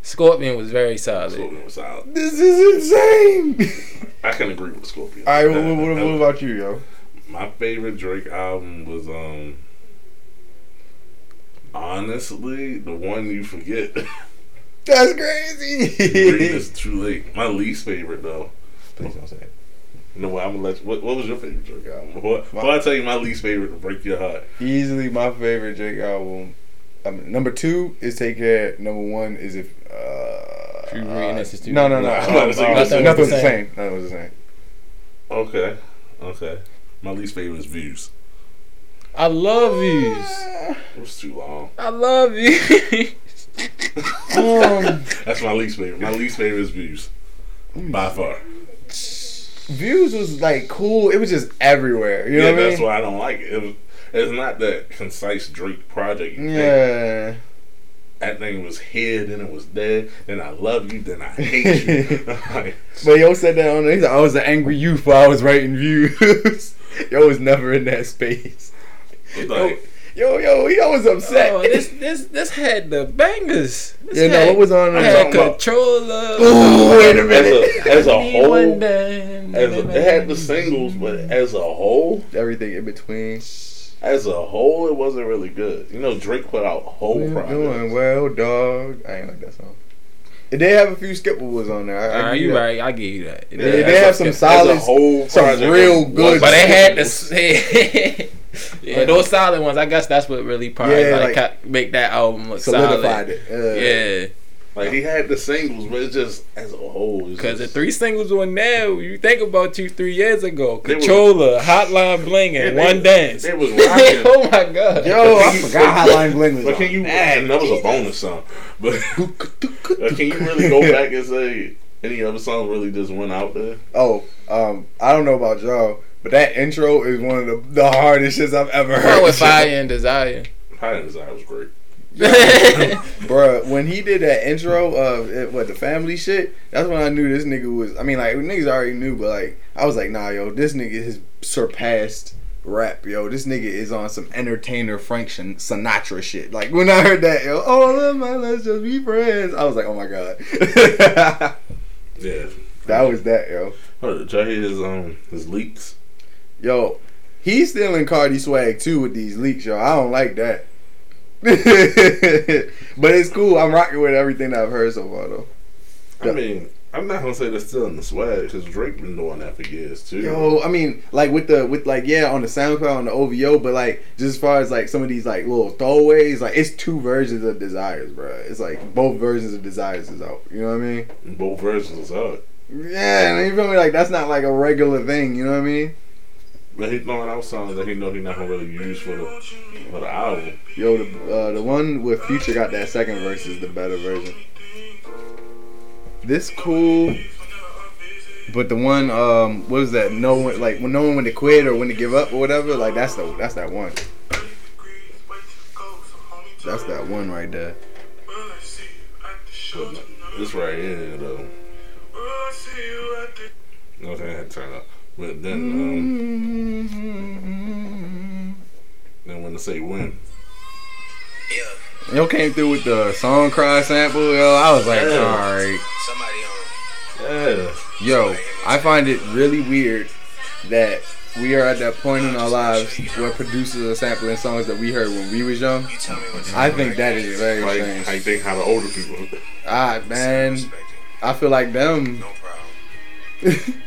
Scorpion was very solid. Scorpion was solid. This is insane. I can agree with Scorpion. All right, what, what, what, what about you, yo? My favorite Drake album was, um, honestly, the one you forget. That's crazy. It's Too Late. My least favorite, though. Please don't say that. No, I'm gonna let you. What, what was your favorite Drake album? Before, before I tell you my least favorite to break your heart. Easily my favorite Drake album. I mean, number two is Take Care. Number one is if. Uh, you reading uh, this no, no, no. no, no, no, no nothing was the same. Nothing was the same. Okay. Okay. My least favorite is Views. I love Views. It was too long. I love Views. um, That's my least favorite. My least favorite is Views. By far. Views was like cool. It was just everywhere. You know yeah, what I mean? That's why I don't like it. It was, it's not that concise Drake project. Yeah. Thing. That thing was here, then it was there, then I love you, then I hate you. Like, but yo said that on there. He's like, I was an angry youth while I was writing Views. Yo was never in that space. Like, yo, yo, yo, he always upset. Oh, this, this, this had the bangers. This yeah, had, no, it was on. I had Controller. Ooh, wait a minute. As a, as a whole, as a, it had the singles, but as a whole, everything in between. As a whole, it wasn't really good. You know, Drake put out whole projects. Doing well, dog. I ain't like that song. It did have a few skippables on there. I, I you that. right. I give you that. It yeah, did, they have some solid, whole some real good. But they had the yeah, those solid ones. I guess that's what really probably yeah, like, like, make that album look solidified solid. It. Uh, yeah. Like, he had the singles, but it's just as a whole. Because the three singles were now, you think about two, three years ago. Controller, was, Hotline Bling, and yeah, One was, Dance. It was rocking. Oh, my God. Yo, I forgot Hotline Bling was but can you, that, and that was a bonus song. But can you really go back and say any other song really just went out there? Oh, um, I don't know about y'all, but that intro is one of the, the hardest shits I've ever heard. That was Fire and Desire. Fire and Desire was great. Bruh, when he did that intro of it, what the family shit, that's when I knew this nigga was. I mean, like niggas already knew, but like I was like, nah, yo, this nigga has surpassed rap, yo. This nigga is on some entertainer Frank Sinatra shit. Like when I heard that, yo, oh man, let's just be friends. I was like, oh my god. Yeah, that was that, yo. Oh, did y'all hear his um his leaks? Yo, he's stealing Cardi swag too with these leaks, yo. I don't like that. But it's cool. I'm rocking with everything that I've heard so far, though. I mean, I'm not gonna say that's still in the swag because Drake been doing that for years too. Yo, I mean, like with the with like yeah on the SoundCloud on the O V O, but like just as far as like some of these like little throwaways, like it's two versions of Desires, bro. It's like both versions of Desires is out. You know what I mean? Both versions is out. Yeah, and you feel me? Like that's not like a regular thing. You know what I mean? But he's throwing out songs that he know he's not gonna really use for the for the album. Yo, the uh, the one with Future got that second verse is the better version. This cool, but the one um what was that? No one like when knowing when to quit or when to give up or whatever. Like that's the that's that one. That's that one right there. This right here though. No, that had to turn up. But then, um, then when I say when, yeah, y'all came through with the song cry sample. Yo, I was like, yeah. all right. Somebody on. Yeah. Yo, I find it really weird that we are at that point in our lives where producers are sampling songs that we heard when we was young. I think that is very like, strange. I think how the older people. Ah right, man, I feel like them.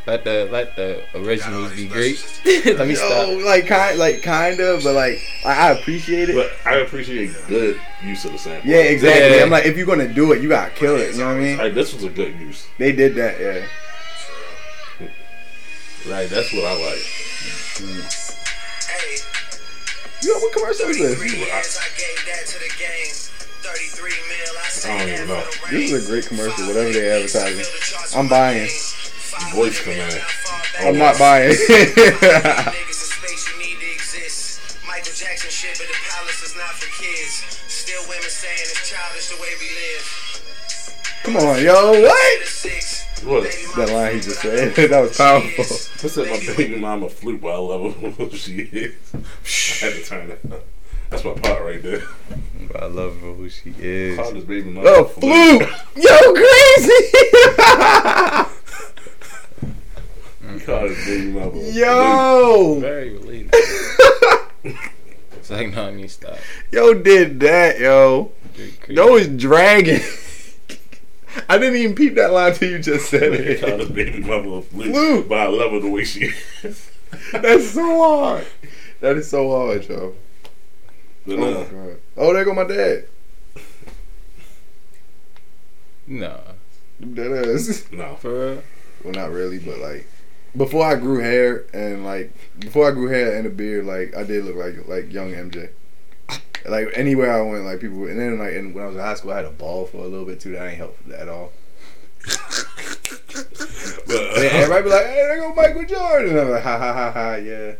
Let the let the originals be great. Let me Yo, stop. Like kind, like kind of, but like I, I appreciate it. But I appreciate good use of the sample. Yeah, exactly. Yeah. I'm like, if you're gonna do it, you gotta kill it. You know what I mean? Like, this was a good use. They did that, yeah. Like that's what I like. Mm-hmm. Yo, what commercial is this? I don't even know. This is a great commercial. Whatever they advertising, I'm buying. Voice command. Oh, I'm not buying. Michael Jackson shit, but the palace is not for kids. Still women saying it's childish the way we live. Come on, yo, what? What? That line he just said. That was powerful. I said my baby mama flew, but I love her who she is. I had to turn it up. That's my part right there. I love her who she is. Call this baby mama. Oh, flew. Yo, crazy. Yo! Very related. It's like, no, I need to stop. Yo did that, yo. Yo is dragging. I didn't even peep that line till you just said it. Called a baby mama flute, but I love her the way she is. That's so hard. That is so hard, yo. But oh, uh, God. Oh, there go my dad. Nah. That is. No. For real? Well, not really, but like. Before I grew hair and like before I grew hair and a beard, like I did look like like young M J. Like anywhere I went, like people. And then like and when I was in high school, I had a ball for a little bit too. That ain't helped at all. But, uh, everybody be like, "Hey, there go Michael Jordan." And I'm like, "Ha ha ha ha, yeah."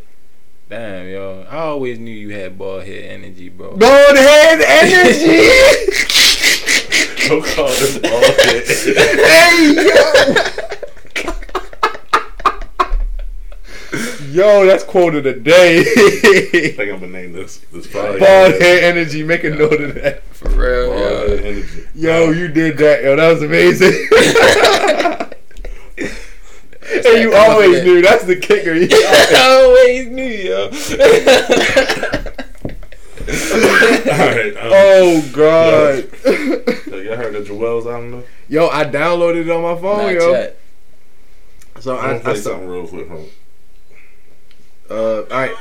Damn, yo, I always knew you had bald head energy, bro. Bald head energy. Don't call this bald head. Hey yo. Yo, that's quote of the day. I think I'm gonna name this. this Bald head energy. Make a yeah. note of that. For real. Bald yo. Head energy. Yo, you did that. Yo, that was amazing. And hey, you always that. knew. That's the kicker. You always knew, yo. All right, um, oh God. Yo, y'all heard the Juelz album though? Yo, I downloaded it on my phone, Not yo. Yet. So I, I play something real quick, homie. Uh, all right.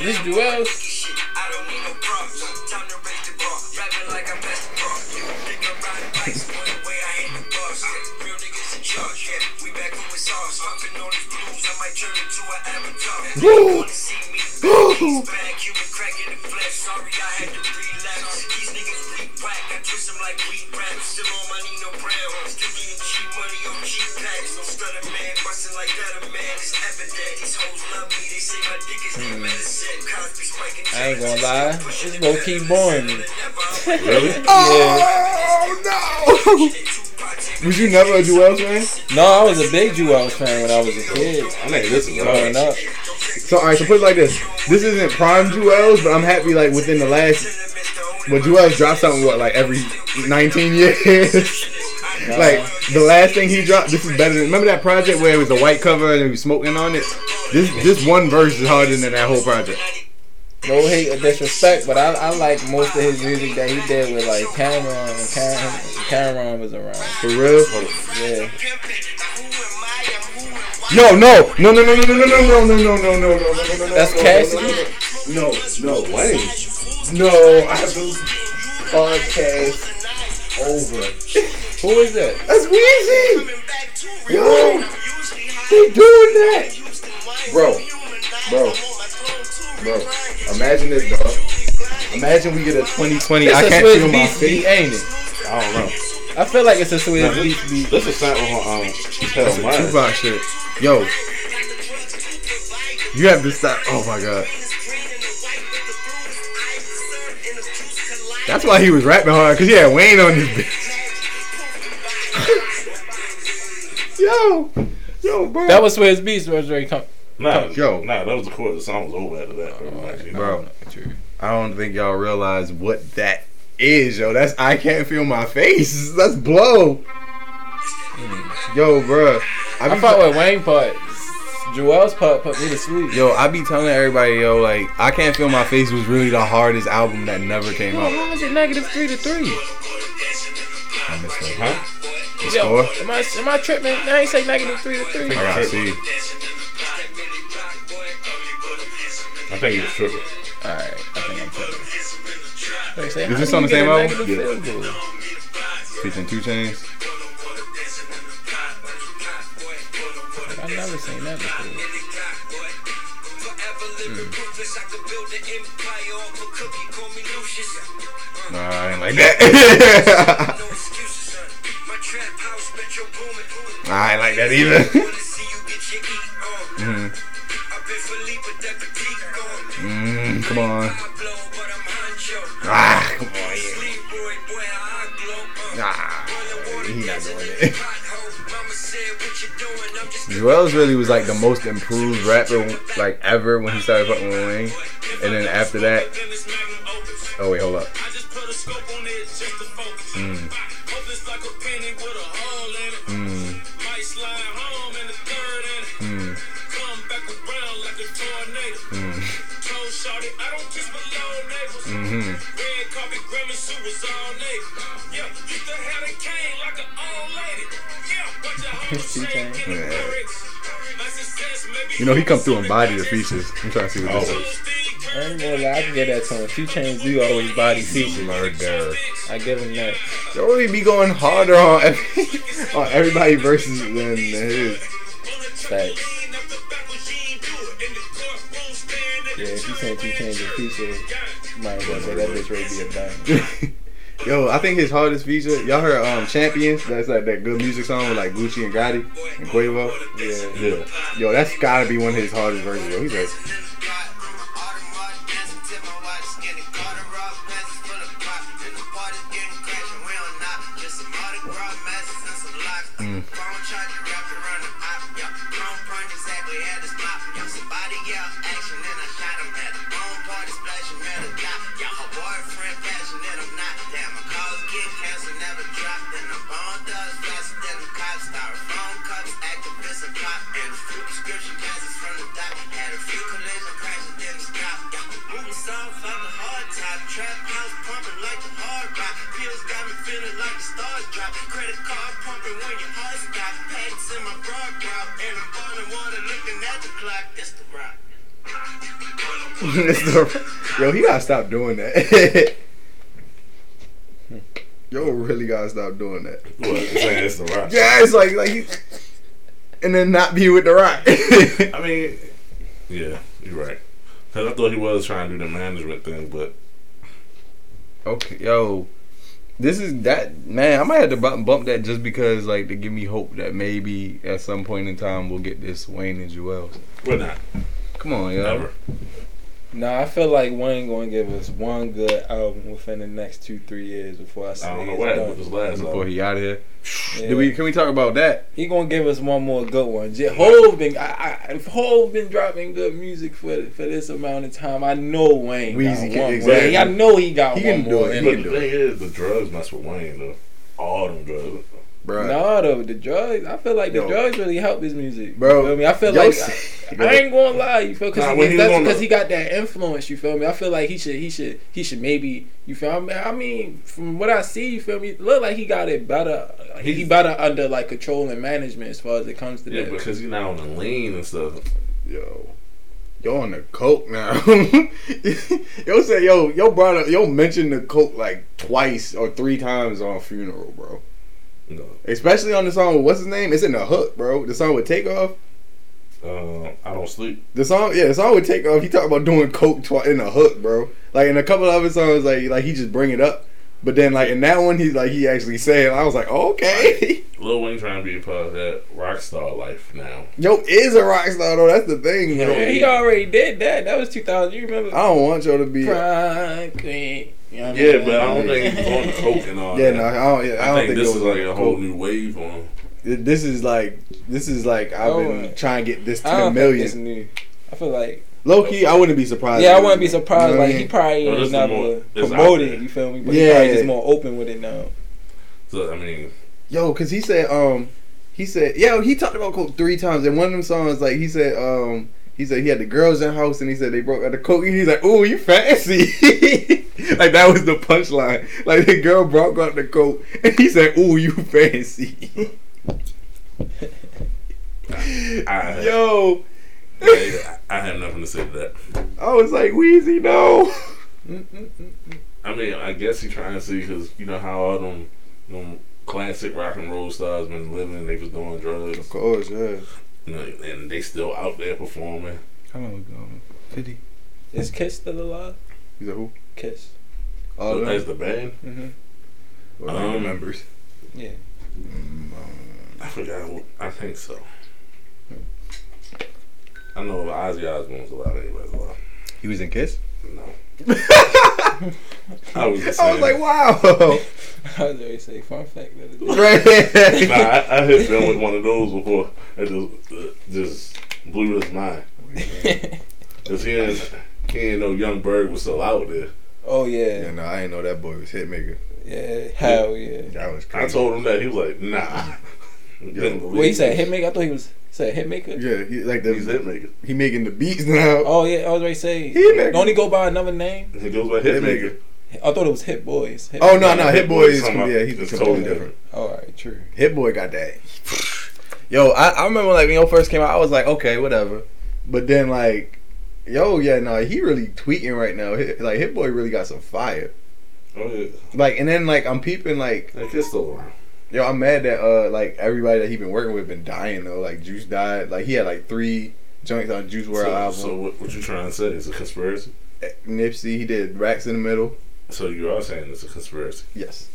This Juelz. Hmm. I ain't gonna lie, it's low key boring. Really? Yeah. Oh no! Was you never a Juelz fan? No, I was a big Juelz fan when I was a kid. I mean, this is growing up. So alright, so put it like this: this isn't prime Juelz, but I'm happy like within the last. But Juelz dropped something what like every nineteen years. No. Like the last thing he dropped, this is better than. Remember that project where it was the white cover and he was smoking on it? This this one verse is harder than that whole project. No hate or disrespect, but I, I like most of his music that he did with like Cameron. Cameron, Cameron was around. For real? Yeah. Yo, no, no, no, no, no, no, no, no, no, no, no, no, no. That's Cassidy. No, no, what? No, I have those podcasts over. Who is that? That's Weezy. Yo, they doing that, bro, bro, bro. Imagine this, dog. Imagine we get a twenty twenty. It's I a can't feel my feet, ain't it? I don't know. I feel like it's a Swiss nah, beat. This, this is something on um. That's a Tupac shit. Yo, You have to stop. Oh my god. That's why he was rapping hard, cause he had Wayne on his bitch. Yo, yo, bro. That was where his beats was Drake come. Nah, yo, nah, that was the chorus. The song was over after that, bro. Oh, like, bro, know. I don't think y'all realize what that is, yo. That's I Can't Feel My Face. That's blow. Mm. Yo, bro. I, I thought t- with Wayne part, Juelz part put me to sleep. Yo, I be telling everybody, yo, like I Can't Feel My Face was really the hardest album that never came yo, out. How was it negative three to three? I missed that, huh? The yo, score? Am I am I tripping? I ain't say negative three to three. I gotta see. I think it's tripping. Alright, I think I'm tripping. Say, is this on the same album? Yeah. Featuring Two Chainz. I've never seen that before. Mm. Nah, I ain't like that. I ain't like that either. mm. Mm, come on. Ah, come on, yeah. Ah, he's not doing it. Juelz really was like the most improved rapper like ever when he started fucking with Wayne, and then after that. Oh wait, hold up. Mm. Mm. Mm. Mm. Mm-hmm. Yeah. You know he come through and body the features. I'm trying to see what oh. this is. I ain't gonna lie, I can get that song. Two Chainz do always body features. Murder. I give him that. They always be going harder on every, on everybody versus than his. Facts. Yeah, if you can't keep changing features, you might as well say that bitch ready to be a bang. Yo, I think his hardest feature, y'all heard um, Champions? That's like that good music song with like Gucci and Gotti and Quavo. Yeah. yeah. Yo, that's gotta be one of his hardest versions. Yo, he's like... Mm. Yo, he gotta stop doing that. Yo, really gotta stop doing that. What? Saying it's the Rock. Yeah, it's like like, he, and then not be with the Rock. I mean, yeah, you're right. Cause I thought he was trying to do the management thing, but okay, yo, this is that man. I might have to bump, bump that just because like to give me hope that maybe at some point in time we'll get this Wayne and Juelz. We're not. Come on, yo. Never. Nah, I feel like Wayne gonna give us one good album within the next two, three years before I say I don't know what done. Was last before album. He out of here. Yeah. Do we? Can we talk about that? He gonna give us one more good one. Hov been, I, I, Hov been dropping good music for for this amount of time. I know Wayne Weezy got one. Exactly. More. I know he got he one can more. Do it. He can do the thing it. Is, the drugs mess with Wayne though. All them drugs. Bruh. No, though, the drugs, I feel like the yo. drugs really help his music. Bro, you feel me? I feel like I, I ain't gonna lie, you feel, because nah, he, he, he got that influence. You feel me? I feel like he should, he should, he should maybe. You feel me? I mean, from what I see, you feel me? Look like he got it better. He, he better under like control and management as far as it comes to yeah, that. Yeah, because he's not on the lean and stuff. Yo, yo, on the coke now. yo say yo, yo brother, yo mentioned the coke like twice or three times on Funeral, bro. No. Especially on the song, what's his name? It's in the hook, bro. The song with Takeoff. Uh, I don't sleep. The song, yeah, the song with Takeoff. He talked about doing coke twi- in the hook, bro. Like in a couple of other songs, like like he just bring it up. But then, like, in that one, he like he actually said, I was like, okay. Lil Wayne trying to be a part of that rock star life now. Yo is a rock star, though. That's the thing, yo. Yeah, he already did that. That was two thousand. You remember? I don't want y'all to be... Pride Queen. You know what I mean? Yeah, but I don't think he's on the coke and all yeah, that. No, I don't, yeah, I don't I think, think this is, like, a whole coke. New wave on him. This is, like, this is like I've oh, been trying to get this ten million. This new. I feel like... Low-key, I wouldn't be surprised. Yeah, I wouldn't be surprised. You know, like, he probably no, is not more, promoted, you feel me? But yeah, he probably yeah. is more open with it now. So, I mean... Yo, because he said, um... He said... Yo, he talked about coke three times. And one of them songs, like, he said, um... He said he had the girls in the house, and he said they broke out the coke. And he's like, ooh, you fancy. Like, that was the punchline. Like, the girl broke out the coke, and he said, ooh, you fancy. I, I, Yo... I, I have nothing to say to that. I was like, Weezy, no. I mean, I guess he trying to see, because you know how all them, them classic rock and roll stars been living. They was doing drugs. Of course, yeah. You know, and they still out there performing. How long ago? fifty. Is Kiss still alive? Is that who? Kiss. Oh, that's the band? Mm-hmm. Well, um, members. Yeah. Um, I forgot. I think so. I know Ozzy Osbourne was alive. Anybody's alive. He was in Kiss? No. I was just I was like, wow. I was already saying, fun fact. Right. Nah, I, I hit them with one of those before. It just, uh, just blew his mind. Because he ain't, he ain't know Young Berg was still out there. Oh, yeah. Yeah, no, I ain't know that boy was Hitmaker. Yeah, hell yeah. That was crazy. I told him that. He was like, nah. Wait, he said Hitmaker? I thought he was... Is that a hitmaker? Yeah, he, like the, he's a hitmaker. He making the beats now. Oh, yeah, I was already saying. Hitmaker. Don't he go by another name? He goes by Hitmaker. Hitmaker. I thought it was Hit Boys. Hit oh, no, no, Hit, Hit Boys. Boys yeah, he's it's totally different. different. All right, true. Hit Boy got that. Yo, I, I remember, like, when yo first came out, I was like, okay, whatever. But then, like, yo, yeah, no, nah, he really tweeting right now. Hit, like, Hit Boy really got some fire. Oh, yeah. Like, and then, like, I'm peeping, like. Like, it's still around. Yo, I'm mad that uh, like everybody that he been working with been dying though. Like Juice died. Like he had like three joints on Juice W R L D album. So what, what you trying to say? It's a conspiracy. Nipsey, he did Racks in the Middle. So you are saying it's a conspiracy? Yes.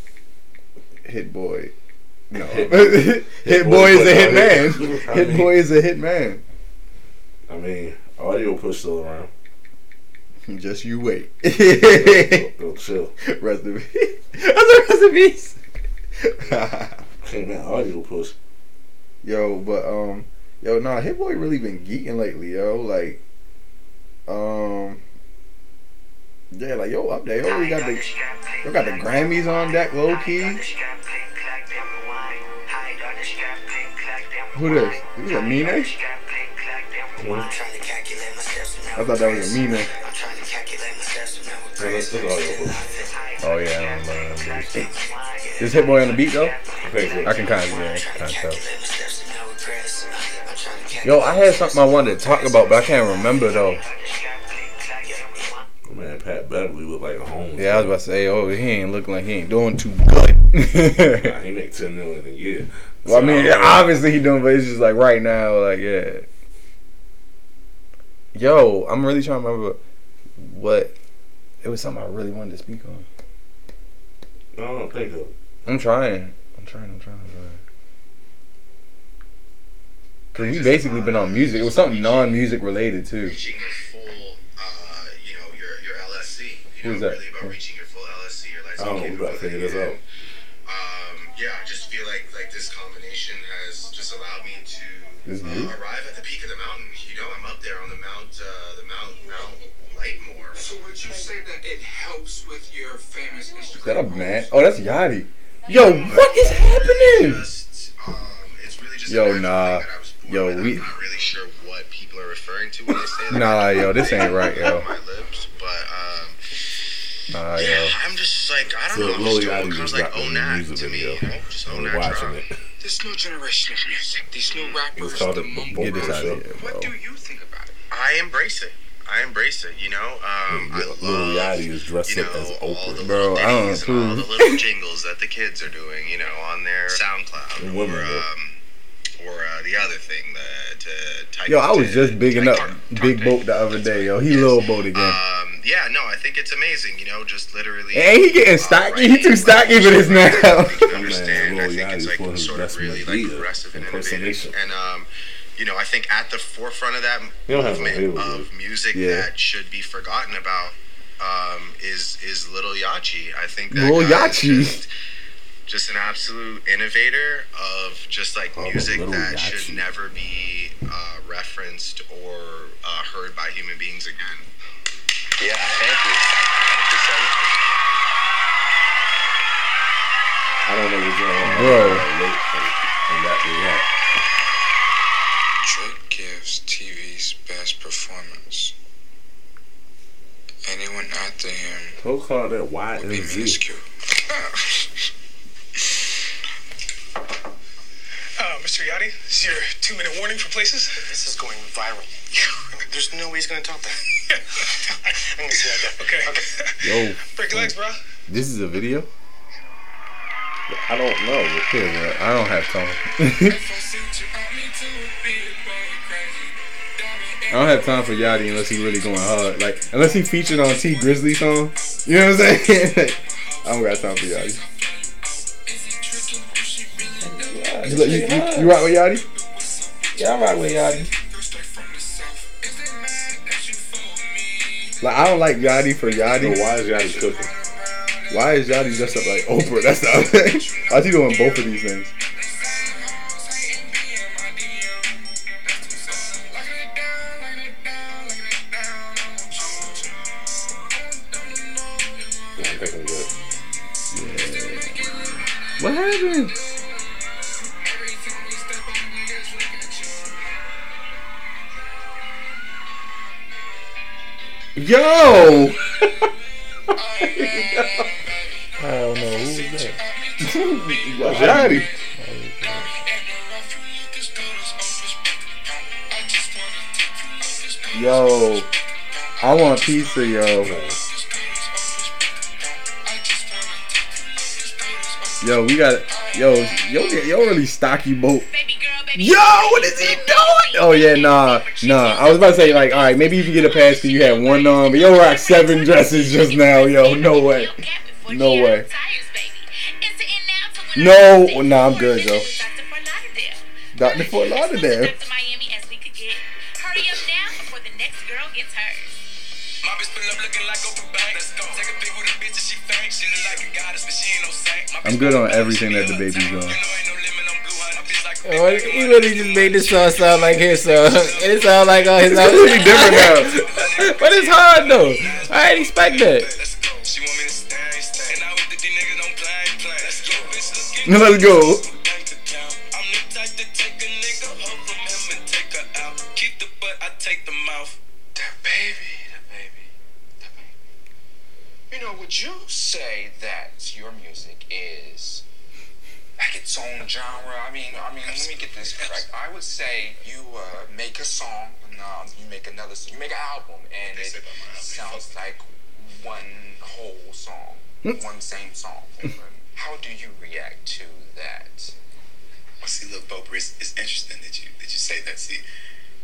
Hit Boy. No. Hit, hit, hit boy, boy is a hit man. Hit, hit mean, boy is a hit man. I mean, audio push still around. Just you wait. Go, go, go chill. Rest in peace. That's a rest in peace. Hey man, audio push. Yo, but um, yo, nah, Hit Boy really been geeking lately, yo. Like, um, yeah, like yo up there, yo, we got the, we got the Grammys on deck, low key. Who this? Is this Amina? What? I thought that was Amina. Oh yeah, I'm, uh, is Hit Boy on the beat though? Okay, I can kind of, yeah, kind of tell. Yo, I had something I wanted to talk about, but I can't remember though. Oh, man, Pat Beverly look like a homeless. Yeah, I was about to say, oh, he ain't looking like he ain't doing too good. Nah, he make ten million a year. So well, I mean, I yeah, obviously he doing, but it's just like right now, like yeah. Yo, I'm really trying to remember what it was. Something I really wanted to speak on. I don't think of it. I'm trying. I'm trying, I'm trying, I'm trying. Because we've basically been on music. It was something non-music related, too. Reaching your full, uh, you know, your, your L S C. You know, really about reaching your full L S C. Your license. I don't know about figure this out. Um, yeah, I just feel like like this combination has just allowed me to uh, arrive at the peak of the mountain. You know, I'm up there on the Mount, uh, the Mount, Mount Lightmore. So would you say that it helps with your famous Instagram? Is that a man? Oh, that's Yachty. Yo, what is happening? Just, um, it's really just yo, nah. Yo, we. I'm not really sure what people are referring to when they say that. Nah, yo, this ain't right, yo. My lips, but, um, nah, yeah, yo. I'm just like, I don't so know. I'm just doing comes like, oh, nah, to me. You know? Just oh, natural. This new generation of music, these new rappers, the mumble rap. What do you think about it? I embrace it. I embrace it, you know. Um, I love, Lil Yachty is dressed you know, up as Oprah, bro. I don't include all the little jingles that the kids are doing, you know, on their SoundCloud women, or um, or uh, the other thing that. Uh, yo, I was just bigging up Big Boat the other day, yo. He Lil Boat again. Um, yeah, no, I think it's amazing, you know, just literally. Hey, he getting uh, stocky. He too stocky for this now. I think you can understand. Man, I think it's like sort of really like progressive and innovative. And, um, you know, I think at the forefront of that movement of music yeah. that should be forgotten about um, is is Lil Yachty. I think that Lil Yachty. Just, just an absolute innovator of just like oh, music that Yachty. should never be uh, referenced or uh, heard by human beings again. Yeah, thank you. Thank you so much. I don't know what's going on. Bro. And that Drake gives T V's best performance. Anyone after him Who called it would be minuscule. Uh, Mister Yachty, this is your two-minute warning for places. This is going viral. There's no way he's going to top that. I'm going to say that. Okay. okay. Yo. Break your legs, bro. This is a video? I don't know. Here, bro. I don't have time. I don't have time for Yachty unless he really going hard. Like, unless he featured on T Grizzly song. You know what I'm saying? Like, I don't got time for Yachty. You, you, you, you rock with Yachty? Yeah, I rock with Yachty. Like, I don't like Yachty for Yachty. So why is Yachty cooking? Why is Yachty dressed up like Oprah? That's not it. Why is he doing both of these things? Yeah. What happened? Yo! I don't know who's that. Yachty. Yo, I want pizza, yo. Yo, we got yo, yo, yo, really stocky boat. Yo, what is he doing? Oh yeah, nah, nah. I was about to say like, all right, maybe you can get a pass because you had one on, but yo rock seven dresses just now, yo. No way, no way. No, nah, I'm good, yo. Doctor Fort Lauderdale. I'm good on everything that the baby's doing. Oh, he really just made this song sound like his song. It sounds like all his songs. It's really different now. But it's hard though. I didn't expect that. Let's go. You know, would you say that your music is like its own genre? I mean, I mean, let me get this correct. I would say you uh, make a song, and um, you make another, you make an album, and it sounds like one whole song, one same song. How do you react to that? Well, see, look, Boper, it's, it's interesting that you that you say that. See,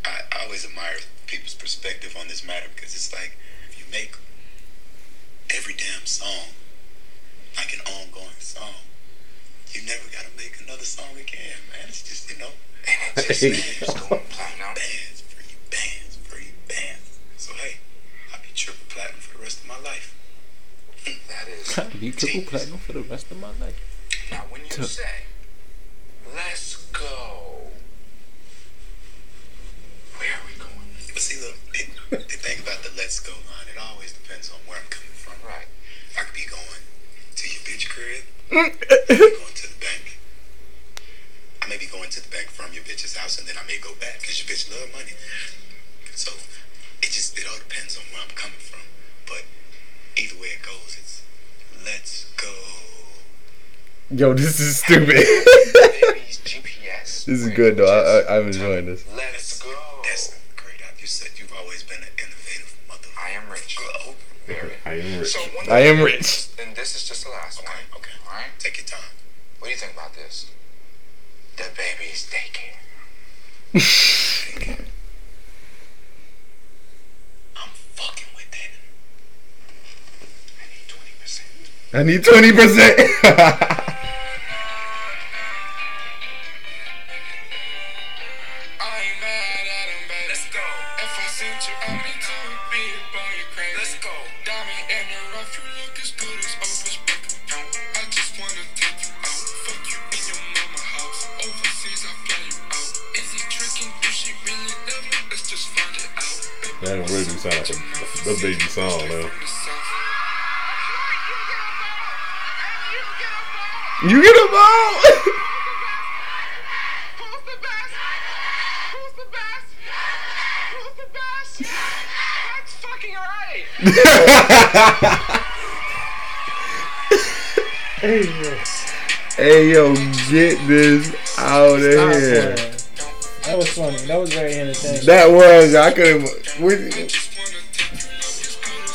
I, I always admire people's perspective on this matter because it's like if you make every damn song like an ongoing song. You never gotta make another song again, man. It's just, you know, and it just bands going platinum. Bands, free bands, free bands. So hey, I'll be triple platinum for the rest of my life. That is I'll be triple platinum for the rest of my life. Now when you say let's go, where are we going? But see look, it, the thing about the let's go line, it always depends on where I'm coming from. Right. I could be going to your bitch crib. I may be going to the bank. I may be going to the bank from your bitch's house, and then I may go back because your bitch love money. So it just it all depends on where I'm coming from. But either way it goes, it's let's go. Yo, this is stupid. G P S. This is good though. I, I, I'm enjoying this. Let's go. That's great. You said you've always been an innovative mother. I am rich. Go. I am rich. So I am rich. And this is just the last okay, one. Okay. All right. Take your time. What do you think about this? The baby's taking. I'm fucking with that. I need twenty percent. That baby song, man. You get a ball. Who's the best? Who's the best? Who's the best? That's fucking right. Hey yo, hey yo, get this out of Stop here. Playing. That was funny. That was very entertaining. That was. I couldn't.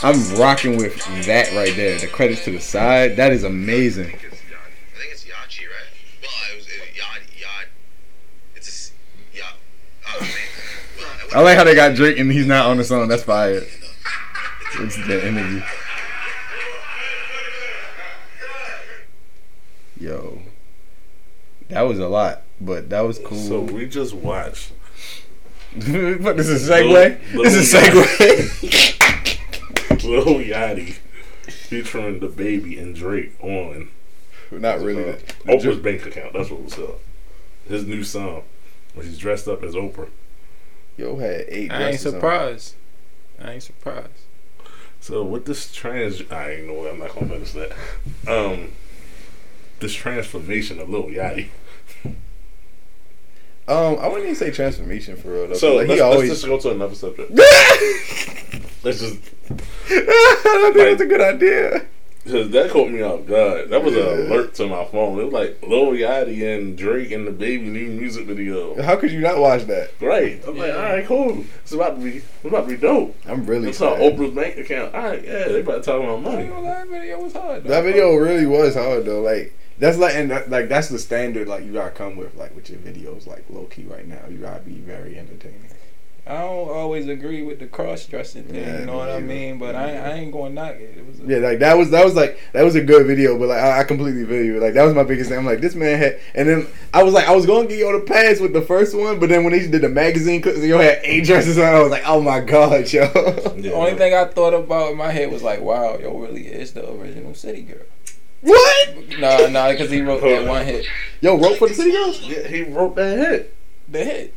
I'm rocking with that right there. The credits to the side. That is amazing. I think it's, I think it's Yachty, right? Well, it was it, Yachty. Yachty. It's a Yachty. Oh, man. Well, I like how they got Drake and he's not on the song. That's fire. It's the energy. Yo. That was a lot, but that was cool. So we just watched. What, this is a segue? Little, this is a segue. Lil Yachty featuring DaBaby and Drake on not really uh, Oprah's Drake. Bank account. That's what was up. His new song where he's dressed up as Oprah. Yo had eight. I ain't surprised. On. I ain't surprised. So with this trans, I ain't know what I'm not gonna finish that. Um, this transformation of Lil Yachty. Um, I wouldn't even say transformation for real. Though, so like, let's, he let's always... just go to another subject. Let's just. I don't think like, that's a good idea. Cause that caught me off guard. That was yeah. an alert to my phone. It was like Lil Yachty and Drake and DaBaby new music video. How could you not watch that? Right. I'm yeah. like, all right, cool. It's about to be. It's about to be dope. I'm really. It's on Oprah's bank account. All right, yeah, they about to talk about money. That video was hard. Though. That video really was hard though. Like. That's like and that, like that's the standard like you gotta come with like with your videos like low key right now you gotta be very entertaining. I don't always agree with the cross dressing thing, yeah, you know what yeah. I mean? But I, I ain't gonna knock it. It was a- yeah, like that was that was like that was a good video, but like I, I completely feel you. Like that was my biggest thing. I'm like this man had, and then I was like I was gonna get you on the pass with the first one, but then when they did the magazine clips, you had eight dresses on. I was like, oh my god, yo. The only thing I thought about in my head was like, wow, yo, really is the original City Girl. What? Nah, nah, because he wrote that one hit. Yo, wrote for the City Girls? Yeah, he wrote that hit. The hit.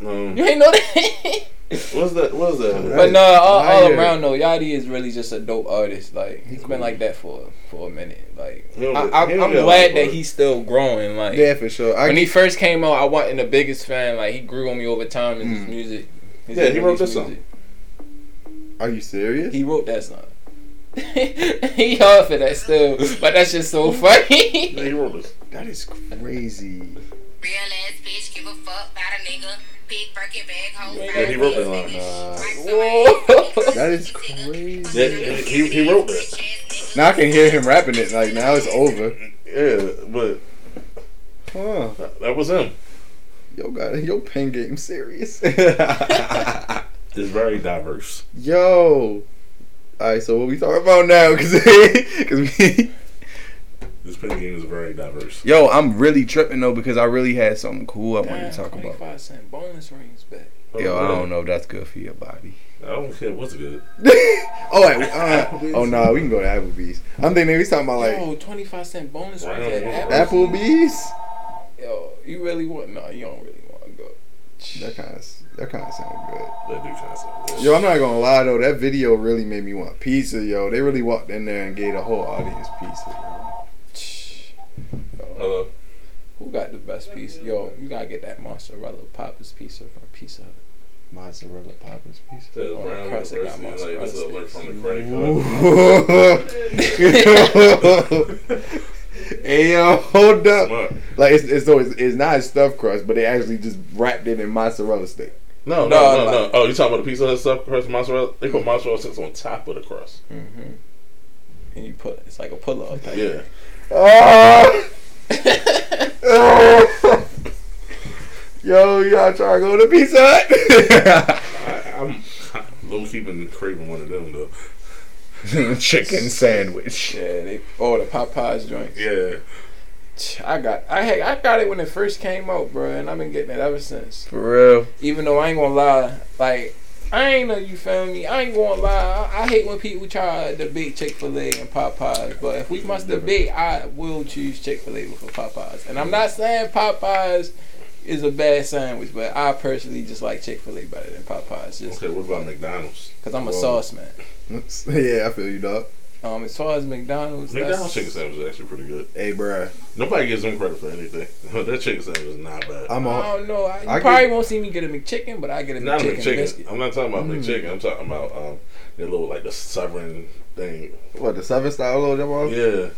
Um, you ain't know that. What's that? What's that? But right. nah, all, all around though, Yachty is really just a dope artist. Like he's been like that for for a minute. Like I, I, I'm glad that he's still growing. Like yeah, for sure. I, when he first came out, I wasn't the biggest fan. Like he grew on me over time in mm. his music. His yeah, he wrote this music. Song. Are you serious? He wrote that song. He hard for that still, but that's just so funny. That is crazy. Real ass bitch, give a fuck about a nigga. Big Birkin bag, hoe. Yeah, he wrote that line. Nah. That is crazy. Yeah, he, he wrote that. Now I can hear him rapping it. Like now it's over. Yeah, but huh? That, that was him. Yo, got your pen game serious. It's very diverse. Yo. Alright, so what we talking about now? Because we... This pen game is very diverse. Yo, I'm really tripping, though, because I really had something cool I Damn, wanted to talk about. twenty-five cent bonus rings back. Oh, yo, man. I don't know if that's good for you, Bobby. I don't care what's good. Oh, wait, uh, oh no, nah, we can go to Applebee's. I'm thinking we talking about, like... Yo, twenty-five cent bonus rings at Applebee's? Applebee's? Yo, you really want... No, you don't really want to go. That kind of... That kind of sounded good. That do kind of sound good. Yo, I'm not gonna lie though, that video really made me want pizza, yo. They really walked in there and gave the whole audience pizza. Yo. Hello. Who got the best pizza? Yo, you gotta get that mozzarella poppers pizza from Pizza Hut. Mozzarella poppers pizza. Oh, crust it got mozzarella. Like, pizza. Like from the hey yo, hold up! Smart. Like it's it's always it's not a stuffed crust, but they actually just wrapped it in mozzarella stick. No, no, no, no. Like, no. Oh, you talking about the pizza stuffed crust mozzarella? They put mozzarella sticks on top of the crust. Mm-hmm. And you put it's like a pull up. Like yeah. Oh. Oh. Yo, y'all try to go to Pizza Hut? I, I'm low key been craving one of them though. chicken sandwich. Yeah, they oh the Popeye's joints. Yeah. I got I had, I got it when it first came out, bro, and I've been getting it ever since. For real. Even though I ain't gonna lie, like I ain't know you feel me. I ain't gonna lie. I, I hate when people try to debate Chick-fil-A and Popeye's, but if we must debate, I will choose Chick-fil-A before Popeye's. And I'm not saying Popeye's is a bad sandwich, but I personally just like Chick-fil-A better than Popeye's. Just okay, what about McDonald's? Because I'm a well, sauce man. Yeah, I feel you, dog. Um, as far as McDonald's, McDonald's chicken sandwich is actually pretty good. Hey, bruh. Nobody gives them credit for anything. That chicken sandwich is not bad. I'm all, I don't know. I, you I probably get, won't see me get a McChicken, but I get a McChicken, McChicken biscuit. I'm not talking about mm. McChicken. I'm talking about um, the little, like, the Southern thing. What, the Southern style little Yeah.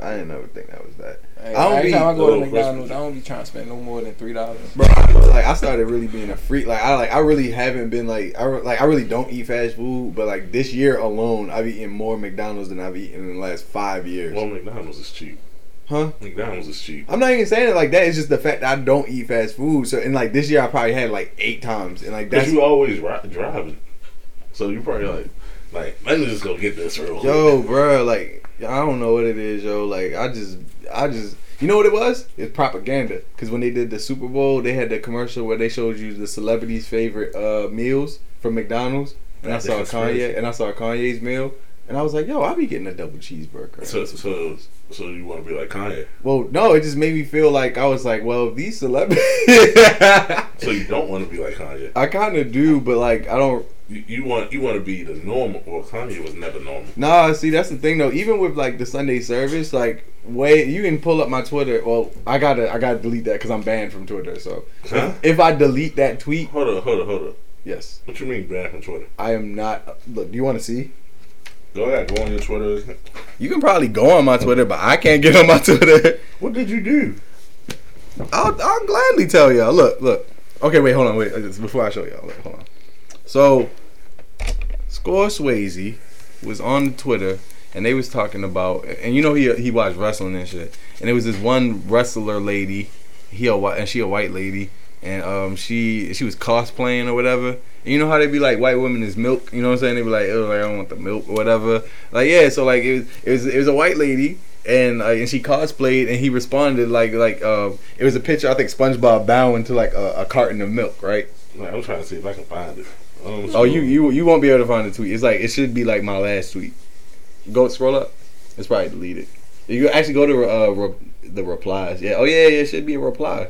I didn't ever think that was that. Hey, I don't every be, time I go to McDonald's, I don't be trying to spend no more than three dollars. Bro, like I started really being a freak. Like I like I really haven't been like I re- like I really don't eat fast food. But like this year alone, I've eaten more McDonald's than I've eaten in the last five years. Well, McDonald's is cheap, huh? McDonald's is cheap. I'm not even saying it like that. It's just the fact that I don't eat fast food. So and like this year, I probably had like eight times. And like that's you always ri- driving, so you probably like like let me just go get this real quick. Yo, bro, like. I don't know what it is, yo. Like, I just, I just, you know what it was? It's propaganda. Because when they did the Super Bowl, they had that commercial where they showed you the celebrities' favorite uh, meals from McDonald's. And I saw Kanye, and I saw Kanye's meal. And I was like, yo, I be getting a double cheeseburger. So, so, so you want to be like Kanye? Well, no, it just made me feel like I was like, well, if these celebrities. So you don't want to be like Kanye? I kind of do, but like, I don't. You, you want you want to be the normal. Well, Kanye was never normal. Nah, see, that's the thing though. Even with like the Sunday service, like way you can pull up my Twitter. Well, I gotta I gotta delete that because I'm banned from Twitter. So huh? if, if I delete that tweet, hold up, hold up, hold up. Yes. What you mean banned from Twitter? I am not. Look, do you want to see? Go ahead, go on your Twitter. You can probably go on my Twitter, but I can't get on my Twitter. What did you do? I'll I'll gladly tell y'all. Look, look. Okay, wait, hold on, wait. Before I show y'all, look, hold on. So, Score Swayze was on Twitter, and they was talking about, and you know he he watched wrestling and shit, and it was this one wrestler lady, he a, and she a white lady, and um she she was cosplaying or whatever. And you know how they be like, white women is milk, you know what I'm saying? They be like, oh, like, I don't want the milk or whatever. Like yeah, so like it was it was, it was a white lady. And uh, and she cosplayed, and he responded like like uh, it was a picture I think SpongeBob bowing to like a, a carton of milk, right? Like, I'm trying to see if I can find it. Um, oh, you, you you won't be able to find the tweet. It's like it should be like my last tweet. Go scroll up. It's probably deleted. You can actually go to uh, re- the replies. Yeah. Oh yeah, yeah. It should be a reply.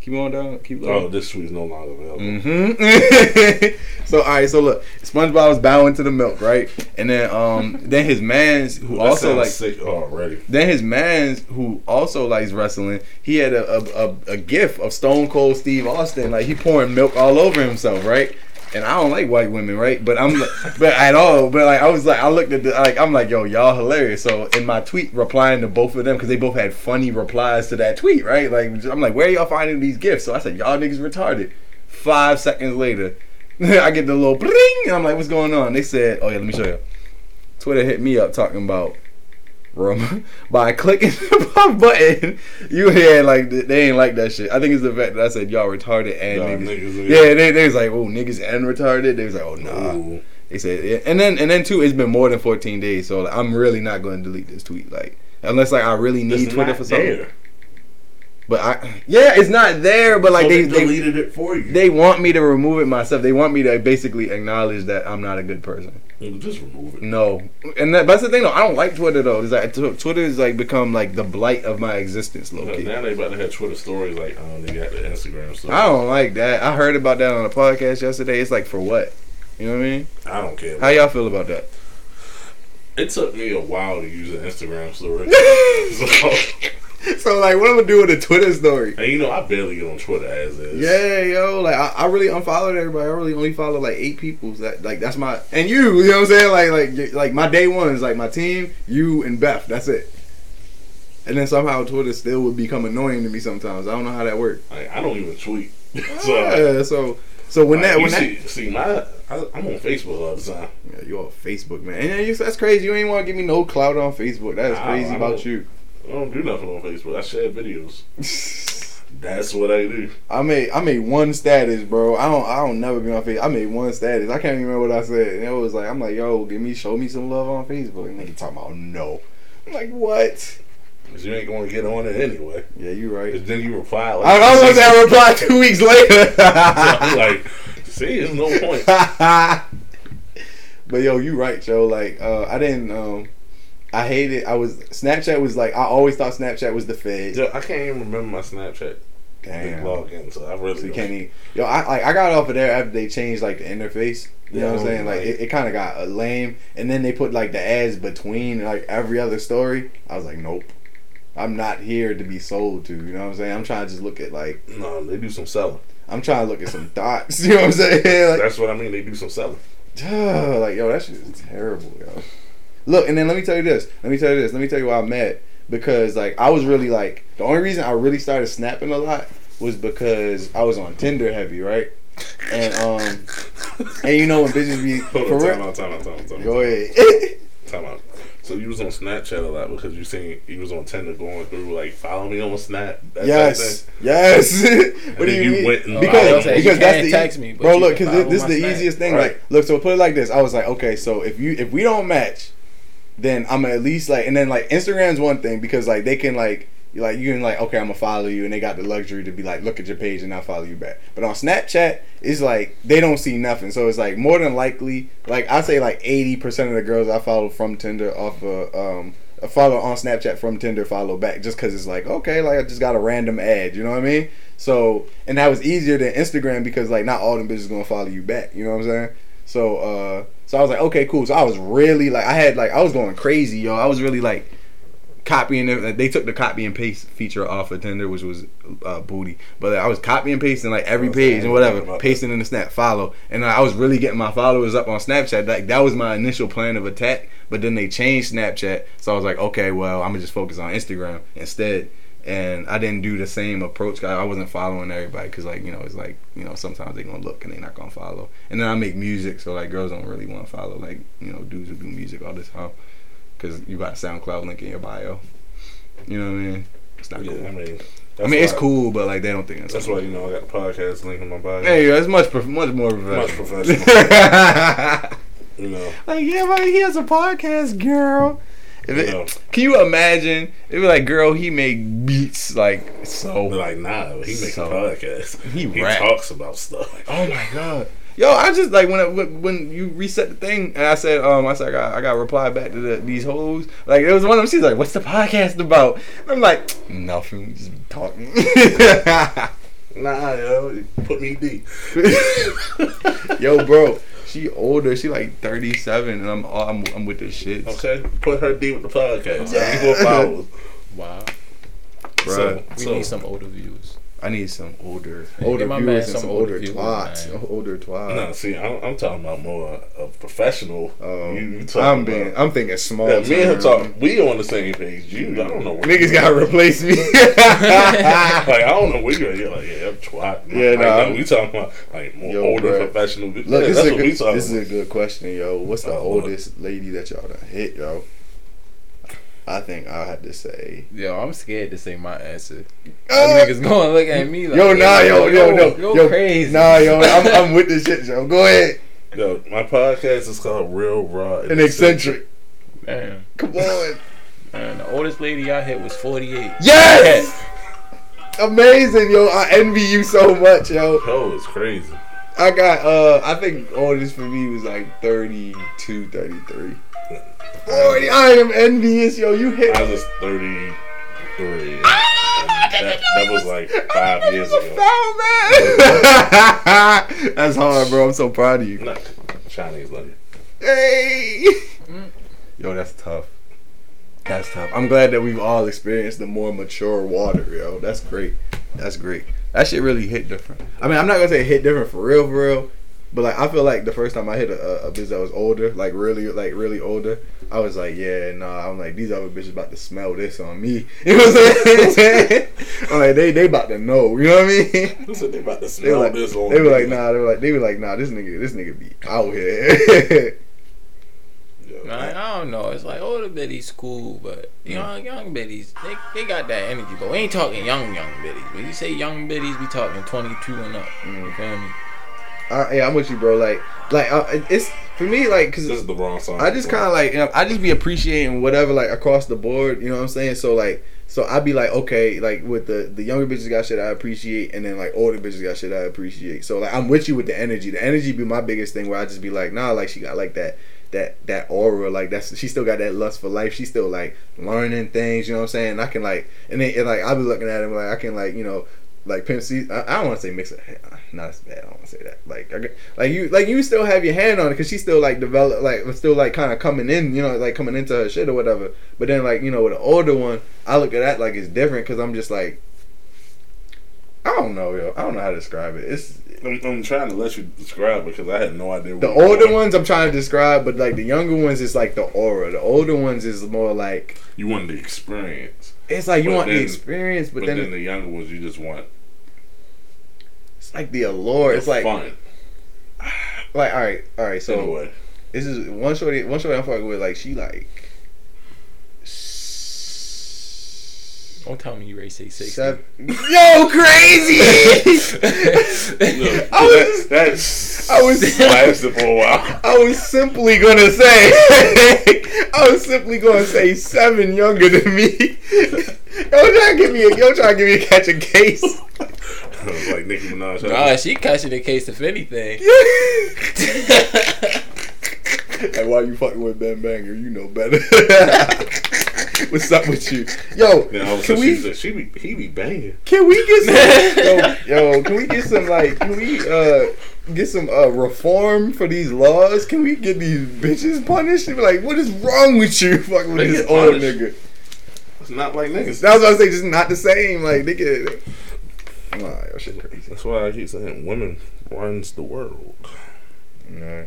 Keep on down. Keep looking. Oh, this tweet is no longer available. Mm-hmm. So all right. So look, SpongeBob was bowing to the milk, right? And then um, then his man's who that also like sick already. Then his man's who also likes wrestling. He had a a, a a gif of Stone Cold Steve Austin, like he pouring milk all over himself, right? And I don't like white women, right? But I'm, but at all. But like I was like, I looked at the, like I'm like, yo, y'all hilarious. So in my tweet, replying to both of them because they both had funny replies to that tweet, right? Like I'm like, where are y'all finding these gifts? So I said, y'all niggas retarded. Five seconds later, I get the little bling, and I'm like, what's going on? They said, oh yeah, let me show you. Twitter hit me up talking about, room by clicking the button, you had like they ain't like that shit. I think it's the fact that I said y'all retarded and y'all niggas. niggas yeah, yeah, they they was like, oh niggas and retarded. They was like, oh nah. Ooh. They said, yeah. and then and then too, it's been more than fourteen days, so like, I'm really not going to delete this tweet, like unless like I really need it's Twitter for something. There. But I yeah, it's not there. But like so they, they deleted they, it for you. They want me to remove it myself. They want me to basically acknowledge that I'm not a good person. Just remove it. No, and that, that's the thing though. I don't like Twitter though. It's like t- Twitter has like become like the blight of my existence. Low key. Now they about to have Twitter stories like um they got the Instagram stuff. I don't like that. I heard about that on a podcast yesterday. It's like for what? You know what I mean? I don't care. How y'all feel about that? It took me a while to use an Instagram story. so, so like, what am I gonna do with a Twitter story? And you know, I barely get on Twitter as is. Yeah, yo, like I, I really unfollowed everybody. I really only follow like eight people. That like that's my and you. You know what I'm saying? Like like like my day one is like my team, you and Beth. That's it. And then somehow Twitter still would become annoying to me sometimes. I don't know how that works. Like, I don't even tweet. so, yeah, so. So when like, that when see, that see my I, I'm on Facebook all the time. Yeah, you on Facebook, man. And you, that's crazy. You ain't want to give me no clout on Facebook. That is nah, crazy I about you. I don't do nothing on Facebook. I share videos. That's what I do. I made I made one status, bro. I don't I don't never be on Facebook. I made one status. I can't even remember what I said. And it was like, I'm like, yo, give me show me some love on Facebook. And nigga talking about no. I'm like, what? Cause you ain't gonna get on it anyway. Yeah, you right. Cause then you reply. Like, I almost had reply two weeks later. I'm like, see, there's no point. But yo, you right, yo. Like, uh, I didn't. Um, I hated. I was Snapchat was like. I always thought Snapchat was the feds. Yo, I can't even remember my Snapchat. Damn. Login, so I really so can't even. Yo, I like. I got off of there after they changed like the interface. You know what I'm saying? Like, like it, it kind of got lame, and then they put like the ads between like every other story. I was like, nope. I'm not here to be sold to, you know what I'm saying? I'm trying to just look at like... No, they do some selling. I'm trying to look at some dots, you know what I'm saying? Like, that's what I mean, they do some selling. Uh, like, yo, that shit is terrible, yo. Look, and then let me tell you this. Let me tell you this. Let me tell you why I'm mad. Because, like, I was really, like... The only reason I really started snapping a lot was because I was on Tinder heavy, right? And, um... and you know when bitches be... Hold on, time out, time out, time out, time out. Go ahead. Time out. So you was on Snapchat a lot because you seen you was on Tinder going through like follow me on Snap. That yes, yes. What do you mean? Went and because because you that's the text me, bro. Look, because this is the Snap. Easiest thing. Right. Like, look, so put it like this. I was like, okay, so if you if we don't match, then I'm at least like, and then like Instagram's one thing because like they can like like you can like okay, I'm gonna follow you, and they got the luxury to be like look at your page and I'll follow you back. But on Snapchat, it's like they don't see nothing, so it's like more than likely, like I say, like eighty percent of the girls I follow from Tinder off of um follow on Snapchat from Tinder follow back just because it's like okay, like I just got a random ad, you know what I mean? So and that was easier than Instagram because like not all them bitches gonna follow you back, you know what I'm saying? So uh, so I was like okay, cool. So I was really like I had like I was going crazy, yo. I was really like. Copying it, they took the copy and paste feature off of Tinder, which was uh, booty. But like, I was copy and pasting like every page and whatever, pasting in the Snap follow, and I was really getting my followers up on Snapchat. Like that was my initial plan of attack. But then they changed Snapchat, so I was like, okay, well, I'm gonna just focus on Instagram instead. And I didn't do the same approach. I wasn't following everybody because, like, you know, it's like, you know, sometimes they're going to look and they're not going to follow. And then I make music, so like girls don't really want to follow, like, you know, dudes who do music all this time. Cause you got a SoundCloud link in your bio, you know what I mean? It's not yeah, cool. I mean, I mean it's I, cool, but like they don't think it's that's cool. Why you know I got the podcast link in my bio. Hey, it's much much more professional. Much professional. You know, like yeah, but he has a podcast, girl. If it, you know. Can you imagine? It'd be like, girl, he make beats like so. But like nah, he makes so, a podcast. He, he talks about stuff. Like, oh my god. Yo, I just like when it, when you reset the thing, and I said, um, I said I got I got replied back to the, these hoes. Like it was one of them. She's like, "What's the podcast about?" And I'm like, "Nothing, just talking." Nah, yo, put me deep. Yo, bro, she older. She like thirty-seven, and I'm I'm I'm with this shit. Okay, put her deep with the podcast. Yeah. Wow, bro, so, we so. Need some older views. I need some older, older viewers man, and some, some older twats, man. older twats. No, see, I'm, I'm talking about more of professional. Um, you I'm being, about, I'm thinking small. Yeah, me and him talk. We on the same page. You, I don't know. Where niggas gotta replace me. Like I don't know where you're. You're like, yeah, I'm twat. Yeah, like, nah, no, we talking about like more yo, older bro. Professional. Look, yeah, this, that's is what good, we talking this is a good question, yo. What's the oh, oldest look. Lady that y'all done hit, yo? I think I had to say. Yo, I'm scared to say my answer. Uh, niggas gonna look at me like, yo, nah, yo, yo, yo, no, yo, yo, crazy. Nah, yo, I'm, I'm with this shit, yo. Go ahead. Yo, my podcast is called Real Raw and, and Eccentric. Eccentric. Man, come on. Man, the oldest lady I hit was forty-eight. Yes. Amazing, yo. I envy you so much, yo. Yo, it's crazy. I got, uh, I think oldest for me was like thirty-two, thirty-three. forty, I am envious, yo. You hit. I was just thirty-three. Ah, that, that was like five I years ago. Foul, man. That's hard, bro. I'm so proud of you. Nah, Chinese love you. Hey, yo, that's tough. That's tough. I'm glad that we've all experienced the more mature water, yo. That's great. That's great. That shit really hit different. I mean, I'm not gonna say hit different for real, for real. But like I feel like the first time I hit a, a bitch that was older, like really, like really older, I was like, yeah, nah. I'm like, these other bitches about to smell this on me. You know what I'm saying? I'm like, they they about to know. You know what I mean? So they about to smell like, this on me. They were me. Like, nah. They were like, they were like, nah. This nigga, this nigga be out here. Yo, Like, I don't know. It's like older biddies cool, but young young biddies, they they got that energy. But we ain't talking young young biddies. When you say young biddies, we talking twenty-two and up. You feel me? Uh, yeah, I'm with you, bro. Like, like uh, it's for me, like, cause this is the wrong song. I just kind of like, you know, I just be appreciating whatever, like, across the board. You know what I'm saying? So like, so I be like, okay, like with the the younger bitches got shit I appreciate, and then like older bitches got shit I appreciate. So like, I'm with you with the energy. The energy be my biggest thing, where I just be like, nah, like she got like that that that aura, like that's she still got that lust for life. She's still like learning things. You know what I'm saying? And I can like, and then and, like I be looking at him like I can like you know. Like Pimp C, I, I don't want to say mix it. Not as bad. I don't want to say that. Like, I, like you, like you still have your hand on it because she's still like develop, like still like kind of coming in, you know, like coming into her shit or whatever. But then like you know, with an older one, I look at that like it's different because I'm just like, I don't know, yo. I don't know how to describe it. It's. I'm, I'm trying to let you describe it because I had no idea. What the older ones I'm trying to describe, but like the younger ones is like the aura. The older ones is more like you want the experience. It's like you but want then, the experience, but, but then, then the younger ones you just want. It's like the allure. It's, it's like fun. Like all right, all right. So anyway. This is one shorty. One shorty I'm fucking with. Like she like. Don't tell me you raised six sixty. Yo, crazy! Look, I was that, that I was lasted for a while. I was simply gonna say, I was simply gonna say seven younger than me. Yo, try to give me a yo, try to give me a catch a case. Like Nicki Minaj. Nah, she catching a case if anything. And why you fucking with Ben Banger? You know better. What's up with you, yo? Now, can we? She, she be, he be banging. Can we get some? yo, yo, can we get some? Like, can we uh, get some uh, reform for these laws? Can we get these bitches punished? Like, what is wrong with you, fucking with they this old nigga? It's not like niggas. That's what I say. Just not the same. Like, they get. Nah, yo, shit crazy. That's why I keep saying women runs the world. Nah,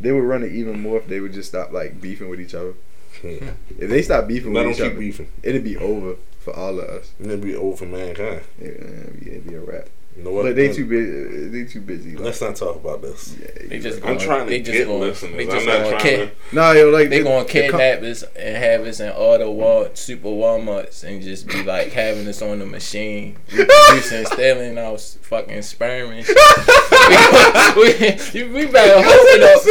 they would run it even more if they would just stop like beefing with each other. Yeah. If they stop beefing Let with each keep other, beefing. It'd be over for all of us. It'd be over for mankind. Yeah, it'd be, it'd be a wrap. You know what? But they too busy. They too busy. Like, let's not talk about this. Yeah, they just. Going, I'm trying to they get going, listeners. They just I'm not trying ca- to. Nah, yo, like they, they gonna kidnap com- us and have us in all the wall, super Walmarts and just be like having us on the machine, producing, stealing our fucking sperm and shit. we, we, we better hope it up.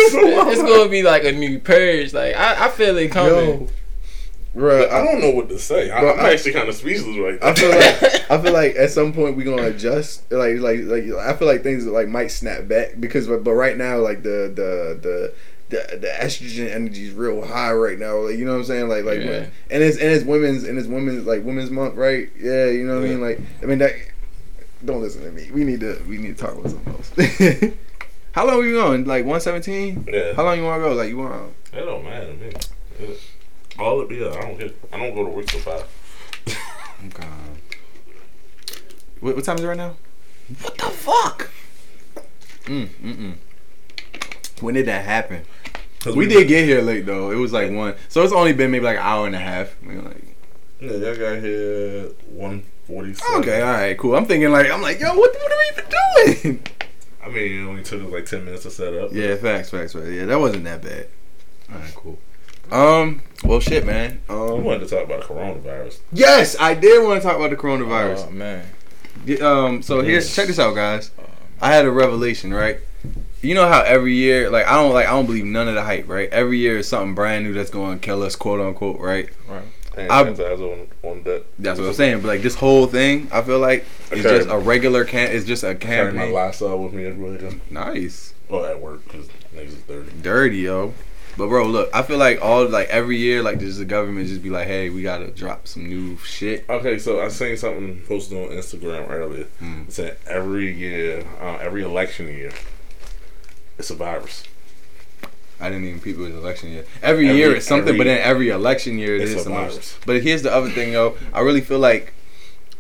It's gonna be like a new purge. Like I, I feel it coming. Yo. Bro, I, I don't know what to say. I, bro, I'm I, actually kind of speechless right now. I feel like I feel like at some point we're gonna adjust. Like like like I feel like things like might snap back because but, but right now like the the the the, the estrogen energy is real high right now. Like, you know what I'm saying? Like like yeah. when, and it's and it's women's and it's women's like women's month, right? Yeah, you know what yeah. I mean. Like I mean that. Don't listen to me. We need to we need to talk about something else. How long are we going? Like one seventeen? Yeah. How long you want to go? Like you want? It don't matter to me. Yeah. All it is, I don't get, I don't go to work till five. I'm gone. What, what time is it right now? What the fuck? Mm, mm, mm. When did that happen? We, we did get here late though. It was like one, so it's only been maybe like an hour and a half. We like, yeah, y'all got here one forty-seven. Okay, all right, cool. I'm thinking like, I'm like, yo, what, what are we even doing? I mean, it only took us like ten minutes to set up. Yeah, facts, facts, facts. Yeah, that wasn't that bad. All right, cool. Um, well, shit, man. Um, you wanted to talk about the coronavirus. Yes, I did want to talk about the coronavirus. Oh, man. Um, so yes. Here's, check this out, guys. Oh, I had a revelation, right? You know how every year, like, I don't like, I don't believe none of the hype, right? Every year is something brand new that's going to kill us, quote unquote, right? Right. And I, on, on that. That's what I'm saying. But like this whole thing, I feel like it's okay. just a regular can. It's just a campaign. I carried my Lysol with me. It's really just nice. Well, at work, because niggas is dirty. Dirty, yo. But bro, look, I feel like all like every year, like just the government just be like, hey, we gotta drop some new shit. Okay, so I seen something posted on Instagram earlier. Mm. It said every year, uh, every election year, it's a virus. I didn't even peep it was election year. Every, every year it's something, every, but then every election year it is a virus. But here's the other thing, yo. I really feel like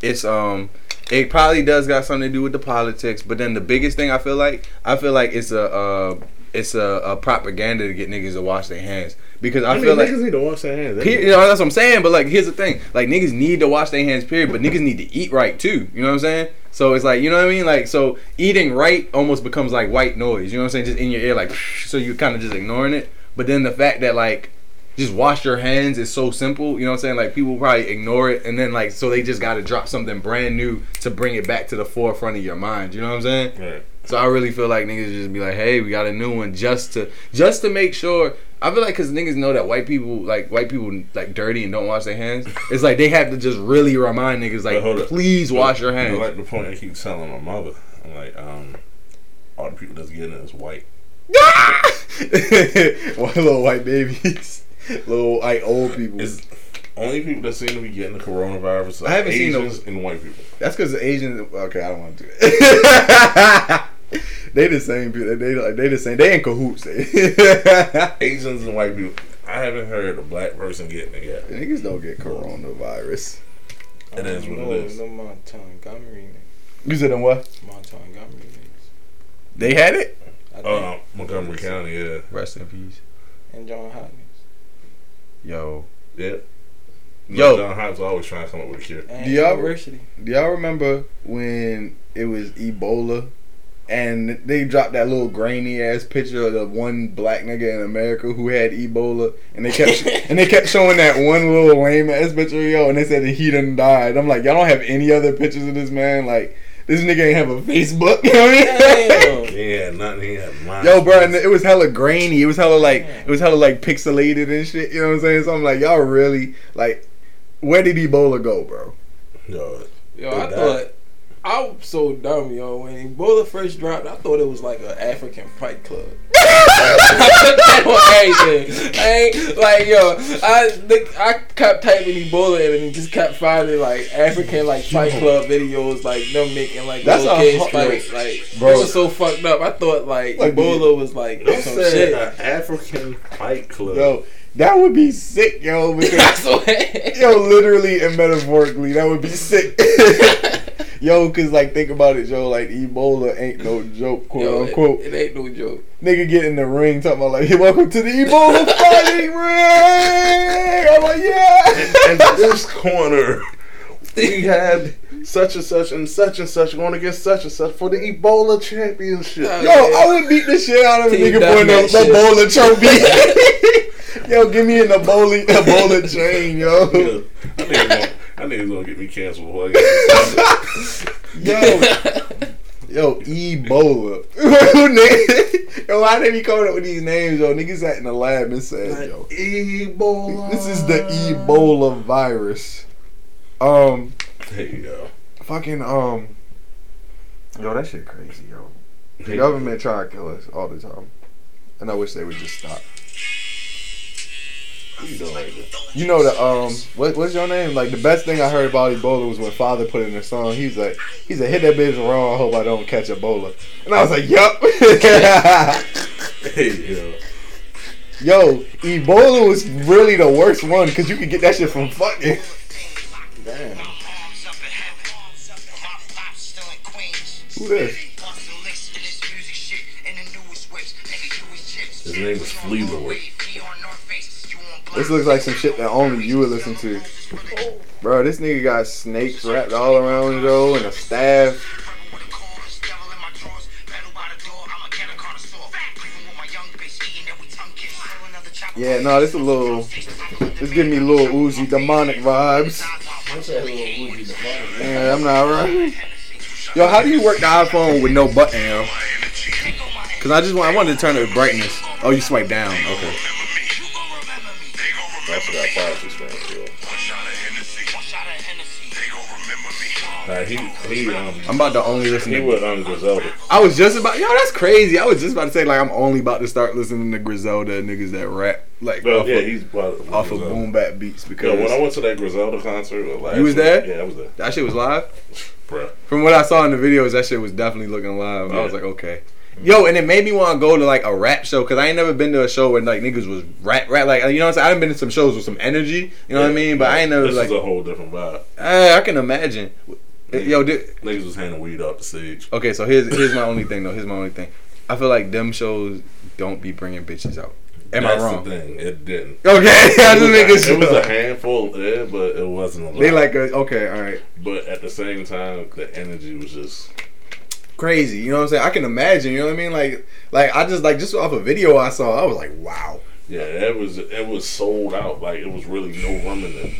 it's um. It probably does got something to do with the politics, but then the biggest thing I feel like, I feel like it's a uh, it's a, a propaganda to get niggas to wash their hands because I, I mean, feel like niggas need to wash their hands. Pe- you know, that's what I'm saying. But like, here's the thing: like niggas need to wash their hands, period. But niggas need to eat right too. You know what I'm saying? So it's like, you know what I mean? Like, so eating right almost becomes like white noise. You know what I'm saying? Just in your ear, like so you're kind of just ignoring it. But then the fact that, like, just wash your hands is so simple, you know what I'm saying? Like, people probably ignore it, and then, like, so they just got to drop something brand new to bring it back to the forefront of your mind, you know what I'm saying? Right. So I really feel like niggas just be like, hey, we got a new one just to just to make sure. I feel like because niggas know that white people, like, white people, like, dirty and don't wash their hands. It's like they have to just really remind niggas, like, please wash your hands. You know, like the point I keep telling my mother, I'm like, um, all the people that's getting it is white. One little white babies. Little like old people. It's only people that seem to be getting the coronavirus. Like I haven't Asians seen those and white people. That's because the Asians. Okay, I don't want to do it. They the same people. They like they the same. They in cahoots. Asians and white people. I haven't heard a black person getting it yet. Niggas don't get coronavirus. I it is what know, it is. No Montgomery. You said in what? Montgomery. They had it. Oh, uh, Montgomery County. Yeah. Rest in peace. And John Hodges. Yo. Yep. Yo. John Hodges always trying to come up with a cure. Do y'all, do y'all remember when it was Ebola and they dropped that little grainy ass picture of the one black nigga in America who had Ebola, and they kept and they kept showing that one little lame ass picture, yo, and they said that he done died. I'm like, y'all don't have any other pictures of this man? Like, this nigga ain't have a Facebook. You know what I mean? Yeah, nothing. He had mine. Yo, bro, and it was hella grainy. It was hella like, it was hella like pixelated and shit. You know what I'm saying? So I'm like, y'all really like, where did Ebola go, bro? Yo, yo, I died. thought I was so dumb, yo. When Ebola first dropped, I thought it was like an African fight club. I everything. I ain't, like, yo, I I kept typing Ebola in and just kept finding like African like fight club videos, like them making like that's little kids fight. Like, bro, it was so fucked up. I thought like, like Ebola was like some shit. An African fight club. Yo, that would be sick, yo. Because, yo, literally and metaphorically, that would be sick. Yo, cause like think about it, yo, like Ebola ain't no joke, quote yo, unquote. It, it ain't no joke. Nigga get in the ring talking about like, hey, welcome to the Ebola fighting ring. I'm like, yeah. And, and this corner, we had such and such and such and such going against such and such for the Ebola championship. Oh, yo, man. I would beat the shit out of a nigga for the Ebola trophy. Yo, give me an Ebola Ebola chain, yo. Yeah. I think I'm gonna, I think it's gonna get me canceled. Yo, yo, Ebola. Yo, why they be coming up with these names, yo? Niggas sat in the lab and said, yo, Ebola. This is the Ebola virus. Um, there you go. Fucking um, yo, that shit crazy, yo. The government trying to kill us all the time, and I wish they would just stop. You know the um, what, what's your name? Like the best thing I heard about Ebola was when Father put in a song. He's like, he's like, hit that bitch wrong. I hope I don't catch Ebola. And I was like, yup. Hey, yo. yo, Ebola was really the worst one because you could get that shit from fucking. Damn. Who this? His name was Fleabag. This looks like some shit that only you would listen to. Bro, this nigga got snakes wrapped all around, yo, and a staff. Yeah, no, nah, this a little... This giving me Lil Uzi demonic vibes. Yeah, I'm not right. Yo, how do you work the iPhone with no button, yo? Because I just want, I wanted to turn the brightness. Oh, you swipe down. Okay. That's what I thought was going to do. I'm about to only listen he to... He was on Griselda. I was just about... Yo, that's crazy. I was just about to say, like, I'm only about to start listening to Griselda niggas that rap. Like, well, off, yeah, of, he's off of boom bap beats because... Yo, when I went to that Griselda concert... Last you was there? Week, yeah, I was there. That shit was live? Bruh. From what I saw in the videos, that shit was definitely looking live. Yeah. I was like, okay. Yo, and it made me want to go to, like, a rap show, because I ain't never been to a show where, like, niggas was rap, rap, like, you know what I'm saying? I done been to some shows with some energy, you know yeah, what I mean? But yeah, I ain't never, this like... This is a whole different vibe. I, I can imagine. Niggas, Yo, did, Niggas was handing weed off the stage. Okay, so here's here's my only thing, though. Here's my only thing. I feel like them shows don't be bringing bitches out. Am That's I wrong? That's the thing. It didn't. Okay. I just make it It was a handful there, but it wasn't a lot. They like, a, okay, all right. But at the same time, the energy was just... crazy, you know what I'm saying? I can imagine, you know what I mean? Like, like I just like just off a video I saw, I was like, wow. Yeah, it was it was sold out. Like, it was really no room in there.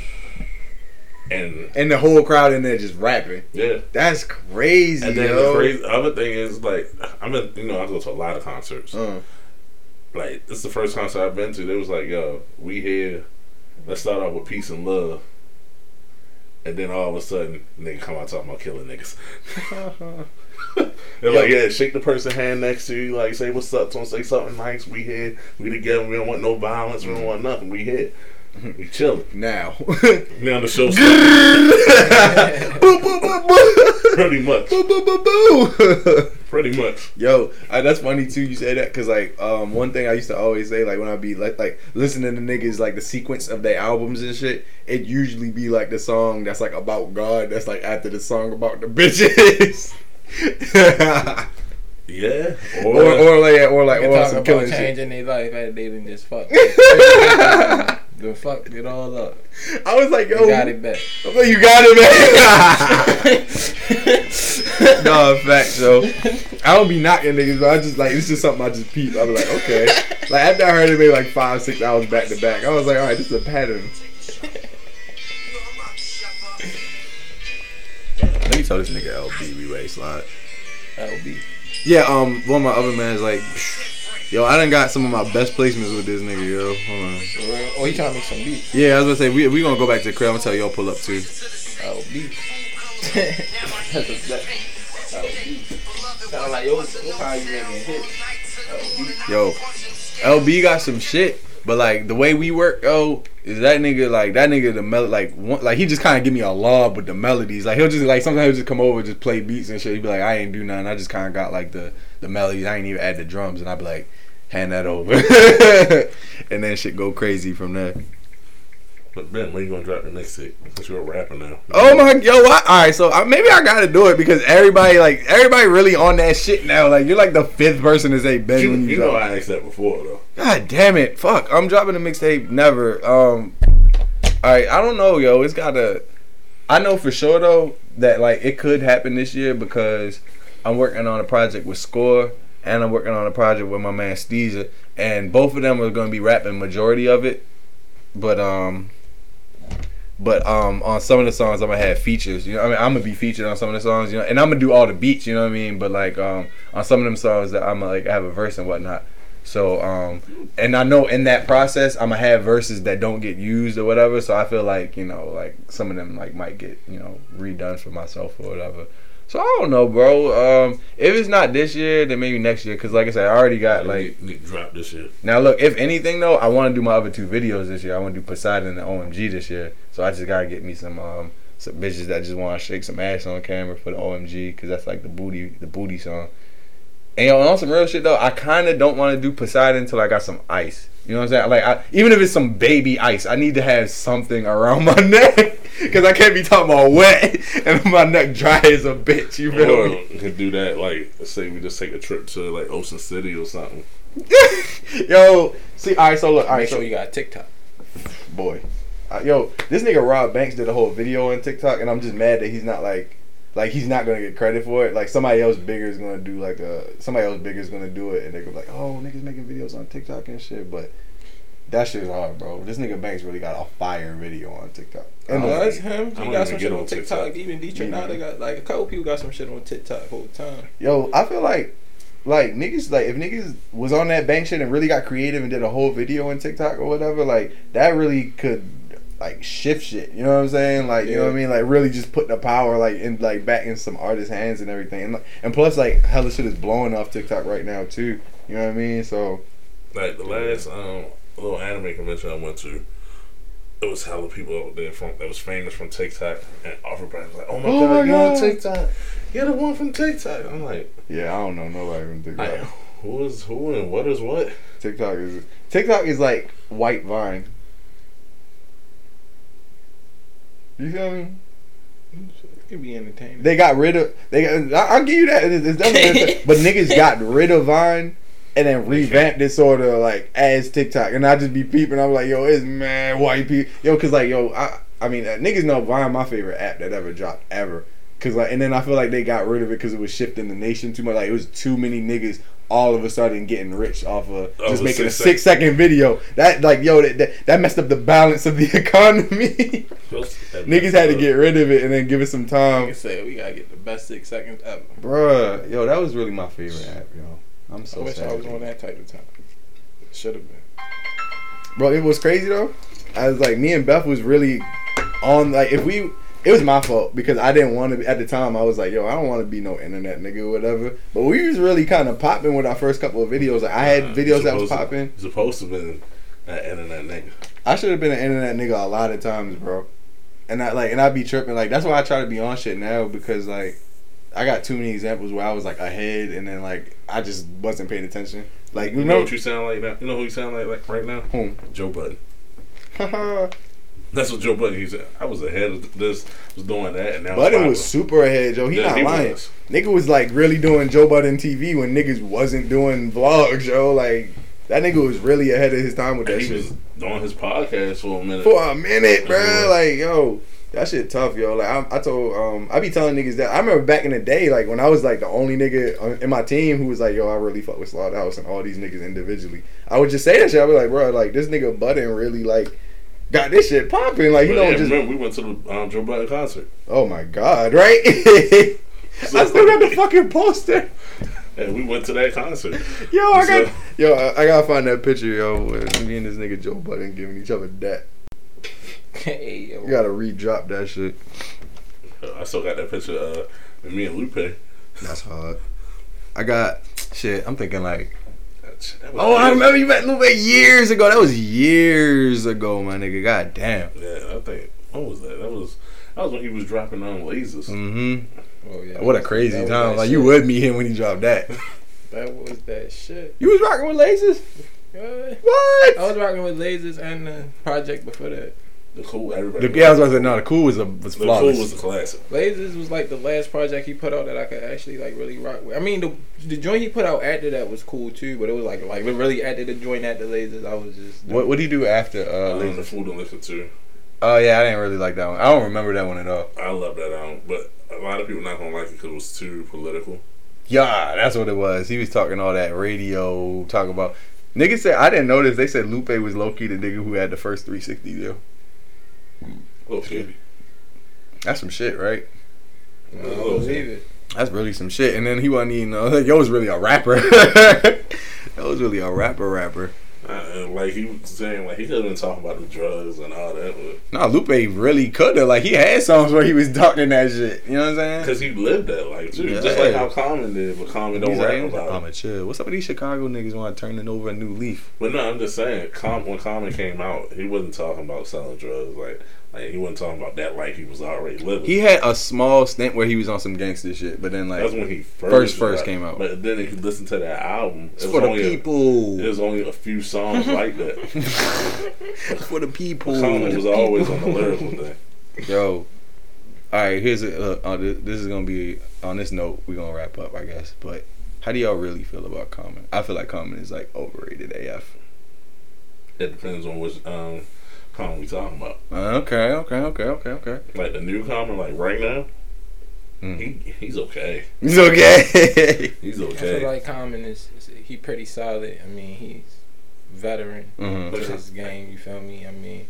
And and the whole crowd in there just rapping. Yeah, that's crazy. And then yo. the crazy, other thing is, like, I'm in, you know I go to a lot of concerts. Uh-huh. Like, this is the first concert I've been to. They was like, yo, we here. Let's start off with peace and love. And then all of a sudden, nigga come out talking about killing niggas. They're like, yeah, shake the person hand next to you. Like, say what's up to them. Say something nice. We here. We together. We don't want no violence. We don't want nothing. We here. We chilling. Now. Now the show starts. Boo, boo, boo, boo. Pretty much. Boo, boo, boo, boo. Pretty much. Yo, I, that's funny too you say that, because like um, one thing I used to always say, like when I be like, like listening to niggas, like the sequence of their albums and shit, it usually be like the song that's like about God, that's like after the song about the bitches. Yeah. Or, or, or like or like or some killing shit. Changing their life after they didn't just fuck. The fuck it all up. I was like, yo, you got it back. I'm like, you got it back. No, in fact, so I don't be knocking niggas, but I just like, this is something I just peeped. I was like, okay. Like, after I heard it, maybe like five, six hours back to back, I was like, all right, this is a pattern. Let me tell this nigga L B we way slide. L B. Yeah, um, one of my other man's like, yo, I done got some of my best placements with this nigga, yo. Hold on. Oh, he trying to make some beats. Yeah, I was going to say, we we going to go back to the crib. I'm going to tell y'all pull up, too. Oh, beat. That's a step. Oh, beat. Sound like, yo, what's how you making hits? Oh, beat. Yo, L B got some shit, but, like, the way we work, yo, is that nigga, like, that nigga, the mel- like, one, like, he just kind of give me a lob with the melodies. Like, he'll just, like, sometimes he'll just come over and just play beats and shit. He'd be like, I ain't do nothing. I just kind of got, like, the, the melodies. I ain't even add the drums. And I'd be like, hand that over. And then shit go crazy from there. But Ben, when you gonna drop the next hit? Since you're a rapper now. Oh my, yo, I, alright, so I, maybe I gotta do it, because everybody like everybody really on that shit now. Like, you're like the fifth person to say Ben you, when you, you drop. You know I asked that before though. God damn it, fuck, I'm dropping a mixtape. Never um, alright, I don't know, yo. It's gotta, I know for sure though that like it could happen this year, because I'm working on a project with Score, and I'm working on a project with my man Steezer, and both of them are going to be rapping majority of it, but um but um on some of the songs I'm going to have features, you know what I mean? I'm going to be featured on some of the songs, you know, and I'm going to do all the beats, you know what I mean? But like um on some of them songs that I'm gonna, like, have a verse and whatnot. So um and I know in that process I'm going to have verses that don't get used or whatever, so I feel like, you know, like some of them like might get, you know, redone for myself or whatever. So I don't know, bro. Um, if it's not this year, then maybe next year. Cause like I said, I already got like dropped this year. Now look, if anything though, I want to do my other two videos this year. I want to do Poseidon and the O M G this year. So I just gotta get me some um some bitches that just want to shake some ass on camera for the O M G, cause that's like the booty the booty song. And yo, on some real shit though, I kind of don't want to do Poseidon until I got some ice. You know what I'm saying? Like, I, even if it's some baby ice, I need to have something around my neck, because I can't be talking about wet and my neck dry as a bitch. You feel or me? Could do that. Like, let's say we just take a trip to like Ocean City or something. Yo, see, all right. So look, all right. Make sure you got TikTok, boy. Uh, yo, this nigga Rob Banks did a whole video on TikTok, and I'm just mad that he's not like, like he's not gonna get credit for it. Like somebody else bigger is gonna do like a somebody else bigger is gonna do it, and they're gonna be like, oh, niggas making videos on TikTok and shit. But that shit's hard, bro. This nigga Banks really got a fire video on TikTok. And oh, that's him. He got some shit on TikTok. TikTok. Even Detroit now, they got like a couple people got some shit on TikTok whole time. Yo, I feel like like niggas like if niggas was on that Banks shit and really got creative and did a whole video on TikTok or whatever, like that really could. Like shift shit, you know what I'm saying? Like, yeah. You know what I mean? Like really just put the power like in like back in some artists' hands and everything. And, like, and plus like hella shit is blowing off TikTok right now too. You know what I mean? So like the last um little anime convention I went to, it was hella people out there from that was famous from TikTok, and everybody was like, "Oh my oh god, you on TikTok? You're the one from TikTok." I'm like, "Yeah, I don't know nobody from TikTok. Like, who is who and what is what? TikTok is TikTok is like white Vine." You feel me? It could be entertaining. They got rid of they. Got, I, I'll give you that. It's, it's definitely, but niggas got rid of Vine and then revamped this sort of like as TikTok, and I just be peeping. I'm like, yo, it's mad white people, yo, cause like yo, I I mean uh, niggas know Vine my favorite app that ever dropped ever, cause like and then I feel like they got rid of it cause it was shifting the nation too much. Like it was too many niggas all of a sudden getting rich off of just oh, making six a six second. second video. That like yo that, that that messed up the balance of the economy. Niggas had to get rid of it and then give it some time. Like I said, we gotta get the best six seconds ever. Bruh, yo, that was really my favorite app, yo. I'm so I wish sad. I was on that type of time. Should have been. Bro, it was crazy though. I was like, me and Beth was really on like if we. It was my fault because I didn't want to be, at the time I was like, yo, I don't want to be no internet nigga or whatever. But we was really kind of popping with our first couple of videos. Like, I had nah, videos that was popping. To, supposed to been an internet nigga. I should have been an internet nigga a lot of times, bro. And I like, and I be tripping. Like, that's why I try to be on shit now because like, I got too many examples where I was like ahead and then like I just wasn't paying attention. Like, you, you know, know what you sound like now? You know who you sound like, like right now? Whom? Joe Budden. That's what Joe Budden, he said, I was ahead of this, was doing that, and now Budden was super ahead, yo. He yeah, not he lying. Was. Nigga was like really doing Joe Budden T V when niggas wasn't doing vlogs, yo. Like, that nigga was really ahead of his time with and that he shit. He was doing his podcast for a minute. For a minute, bro. Mm-hmm. Like, yo, that shit tough, yo. Like, I, I told, um, I be telling niggas that. I remember back in the day, like, when I was like the only nigga in my team who was like, yo, I really fuck with Slaughterhouse and all these niggas individually. I would just say that shit. I was like, bro, like, this nigga Budden really, like, got this shit popping, like you but know. Yeah, just remember, we went to the um, Joe Budden concert. Oh my god! Right? So, I still got the fucking poster. And we went to that concert. Yo, I so, got yo, I, I gotta find that picture, yo. With me and this nigga Joe Budden giving each other that. Hey, yo. You gotta re-drop that shit. I still got that picture of uh, me and Lupe. That's hard. I got shit. I'm thinking like. Oh, I remember you met Lupe years ago. That was years ago, my nigga. God damn. Yeah, I think. What was that? That was that was when he was dropping on lasers. Mm-hmm. Oh yeah. What a crazy time! Like shit. You would meet him when he dropped that. That was that shit. You was rocking with lasers. What? What? I was rocking with lasers and the project before that. The cool, everybody. The, yeah, I was about to say no. The cool was a was the flawless. Cool was a classic. Blazes was like the last project he put out that I could actually like really rock with. I mean, the the joint he put out after that was cool too, but it was like like really after the joint after Blazes, I was just. What what did he do after? Uh, um, the Food and Liquor too. Oh uh, yeah, I didn't really like that one. I don't remember that one at all. I love that album, but a lot of people not gonna like it because it was too political. Yeah, that's what it was. He was talking all that radio talk about. Niggas said I didn't notice. They said Lupe was low key the nigga who had the first three sixty deal. Okay. That's some shit, right? I don't believe it. That's really some shit. And then he wasn't even uh, yo was really a rapper. That was really a rapper rapper. Uh, like he was saying, like he could have been talking about the drugs and all that. But nah, Lupe really could have. Like he had songs where he was talking that shit. You know what I'm saying? Because he lived that life too, yeah. Just like how Common did, but Common don't rap about it. I'm a chill. What's up with these Chicago niggas want to turn it over a new leaf? But no, I'm just saying, Com- when Common came out, he wasn't talking about selling drugs. Like, like he wasn't talking about that life he was already living. He had a small stint where he was on some gangster shit, but then like that's when he first first, first came out. But then they could listen to that album. It it's was for only the people. There's only a few songs like that. For the people. Common was always on the lyrical thing. Yo, all right. Here's a. Uh, uh, this, this is gonna be on this note. We're gonna wrap up, I guess. But how do y'all really feel about Common? I feel like Common is like overrated A F. It depends on which um, Common we talking about. Uh, okay, okay, okay, okay, okay. Like the new Common, like right now. Mm. He he's okay. He's okay. He's okay. I feel like Common is, is he pretty solid. I mean he's. Veteran mm-hmm. for his game, you feel me? I mean,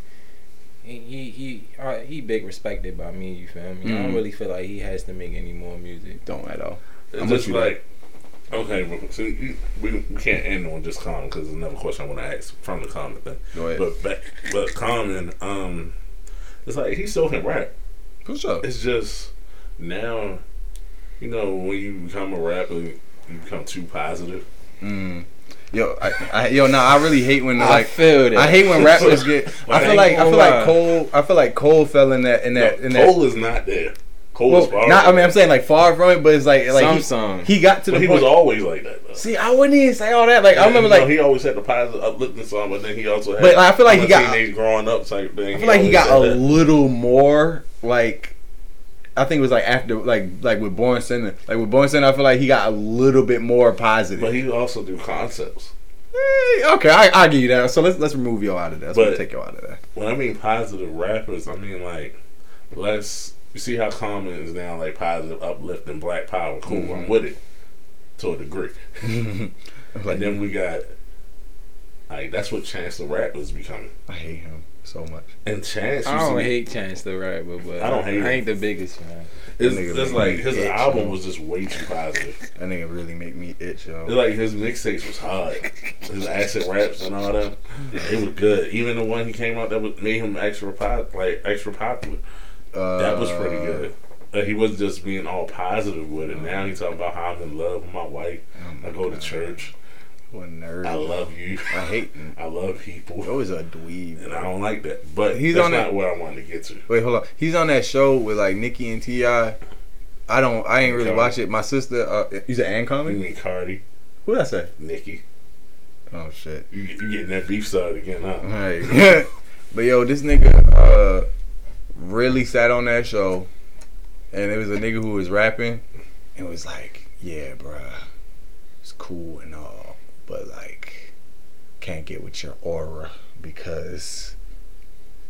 he he he, uh, he big respected by me, you feel me? Mm-hmm. I don't really feel like he has to make any more music. Don't at all. It's just like, like, okay, so you, we we can't end on just Common because there's another question I want to ask from the Common thing. Go ahead. But back, but Common, um, it's like he still can rap. For sure. It's just now, you know, when you become a rapper, you become too positive. Mm. Yo, I, I, yo, no, I really hate when like I, feel I hate when rappers get. I feel like I feel like Cole. I feel like Cole fell in that in that. No, in Cole that. Is not there. Cole well, is far. Not, I mean, I'm saying like far from it, but it's like like some song. He got to the. But he point. Was always like that. Though. See, I wouldn't even say all that. Like yeah, I remember, like no, he always had the positive, uplifting song, but then he also had. But like, I feel like he got teenage growing up type thing. I feel he like he got a that. Little more like. I think it was like after like like with Born Sinner, like with Born Sinner, I feel like he got a little bit more positive. But he also do concepts. Hey, okay, I I give you that. So let's let's remove y'all out of that. Let's but take y'all out of that. When I mean positive rappers, I mean like let's you see how Common is now like positive, uplifting, black power. Cool, mm-hmm. I'm with it. to a degree. And like, then we got, like, that's what Chance the Rapper is becoming. I hate him so much. And Chance, I don't hate Chance the Rapper, but I don't hate. I ain't the biggest fan. It's just like his album was just way too positive. That nigga really make me itch, yo. It's like his mixtapes was hard. His acid raps and all that, it was good. Even the one he came out that was, made him extra pop, like extra popular. Uh, that was pretty good. Uh, he was just being all positive with it. Now he's talking about how I'm in love with my wife. Oh my I go God. to church. What a nerd. I love you. I hate him. I love people. Yo is a dweeb. And I don't like that. But he's that's on that, not what I wanted to get to. Wait, hold on. He's on that show with like Nicki and T I I don't. I ain't really Cardi. watch it. My sister. Uh, you said Ann Common? You mean Cardi? Who did I say? Nicki. Oh shit. You, you getting that beef started again, huh? Right. But yo, this nigga uh, really sat on that show. And it was a nigga who was rapping and was like, yeah, bruh, it's cool and all, but like, can't get with your aura because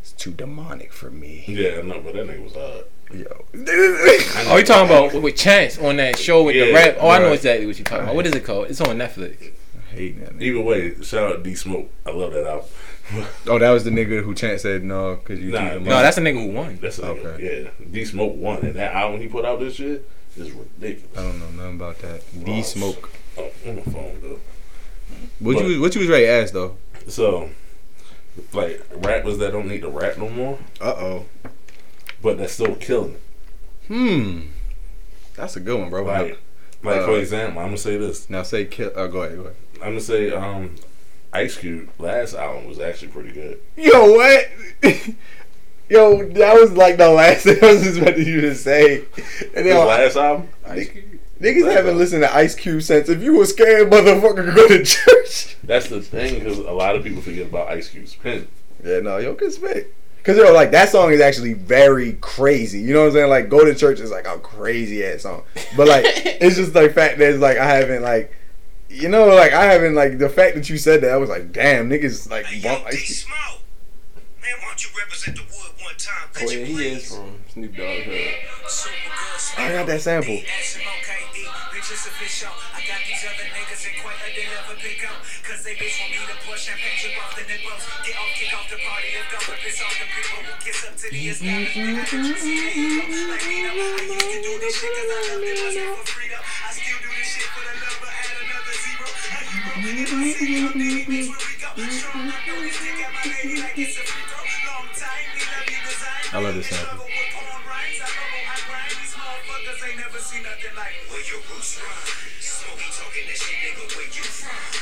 it's too demonic for me. Yeah, I know, but that nigga was hot. Yo. Oh, you talking about with Chance on that show with yeah, the rap? Oh, right. I know exactly what you're talking about. What is it called? It's on Netflix. I hate that nigga. Either way, shout out D Smoke. I love that album. Oh, that was the nigga who Chance said no because you. Nah, no, that's the nigga who won. That's a nigga. Okay. Yeah, D Smoke won, and that album he put out this shit is ridiculous. I don't know nothing about that. D Smoke. Oh, on the phone though. What but, you what you was ready to ask though? So, like rappers that don't need to rap no more. Uh oh. But that's still killing. Hmm. That's a good one, bro. Like, like uh, for example, I'm gonna say this. Now say kill. Oh, go ahead. Go ahead. I'm gonna say um. Ice Cube last album was actually pretty good. Yo, what? Yo, that was like the last thing I was expecting you to say. And then last album, Ice Cube. Niggas last haven't album. listened to Ice Cube since. If you were scared, motherfucker, go to church. That's the thing, because a lot of people forget about Ice Cube's pen. Yeah, no, yo, can spit. Because yo, like that song is actually very crazy. You know what I'm saying? Like, go to church is like a crazy ass song. But like, it's just like fact that it's like I haven't like. You know, like, I haven't, like, the fact that you said that, I was like, damn, niggas, like, hey, yo, D Smoke. Man, why don't you represent the wood one time? Could oh, yeah, you he please? is from Snoop Dogg. Hey. I got that sample. I love this song.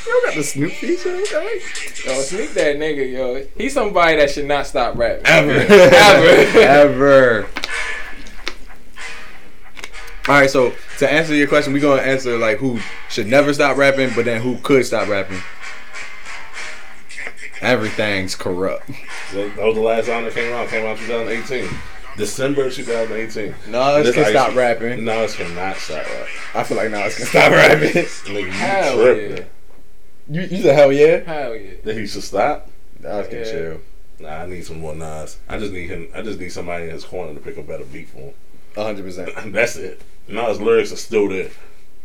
You got the Snoop feature, okay? Yo, Snoop that nigga, yo. He's somebody that should not stop rapping. Ever. Ever. Ever. Alright, so to answer your question, we're going to answer like who should never stop rapping, but then who could stop rapping. Everything's corrupt. So that was the last song that came out. Came out twenty eighteen. December twenty eighteen. Nas this can ice, stop rapping. Nas cannot stop rapping. I feel like Nas can stop rapping. Like, you hell tripping. Yeah. You, you said hell yeah? Hell yeah. That he should stop? Nas can yeah. chill. Nah, I need some more Nas. I just need him. I just need somebody in his corner to pick a better beat for him. one hundred percent. That's it. Nas lyrics are still there.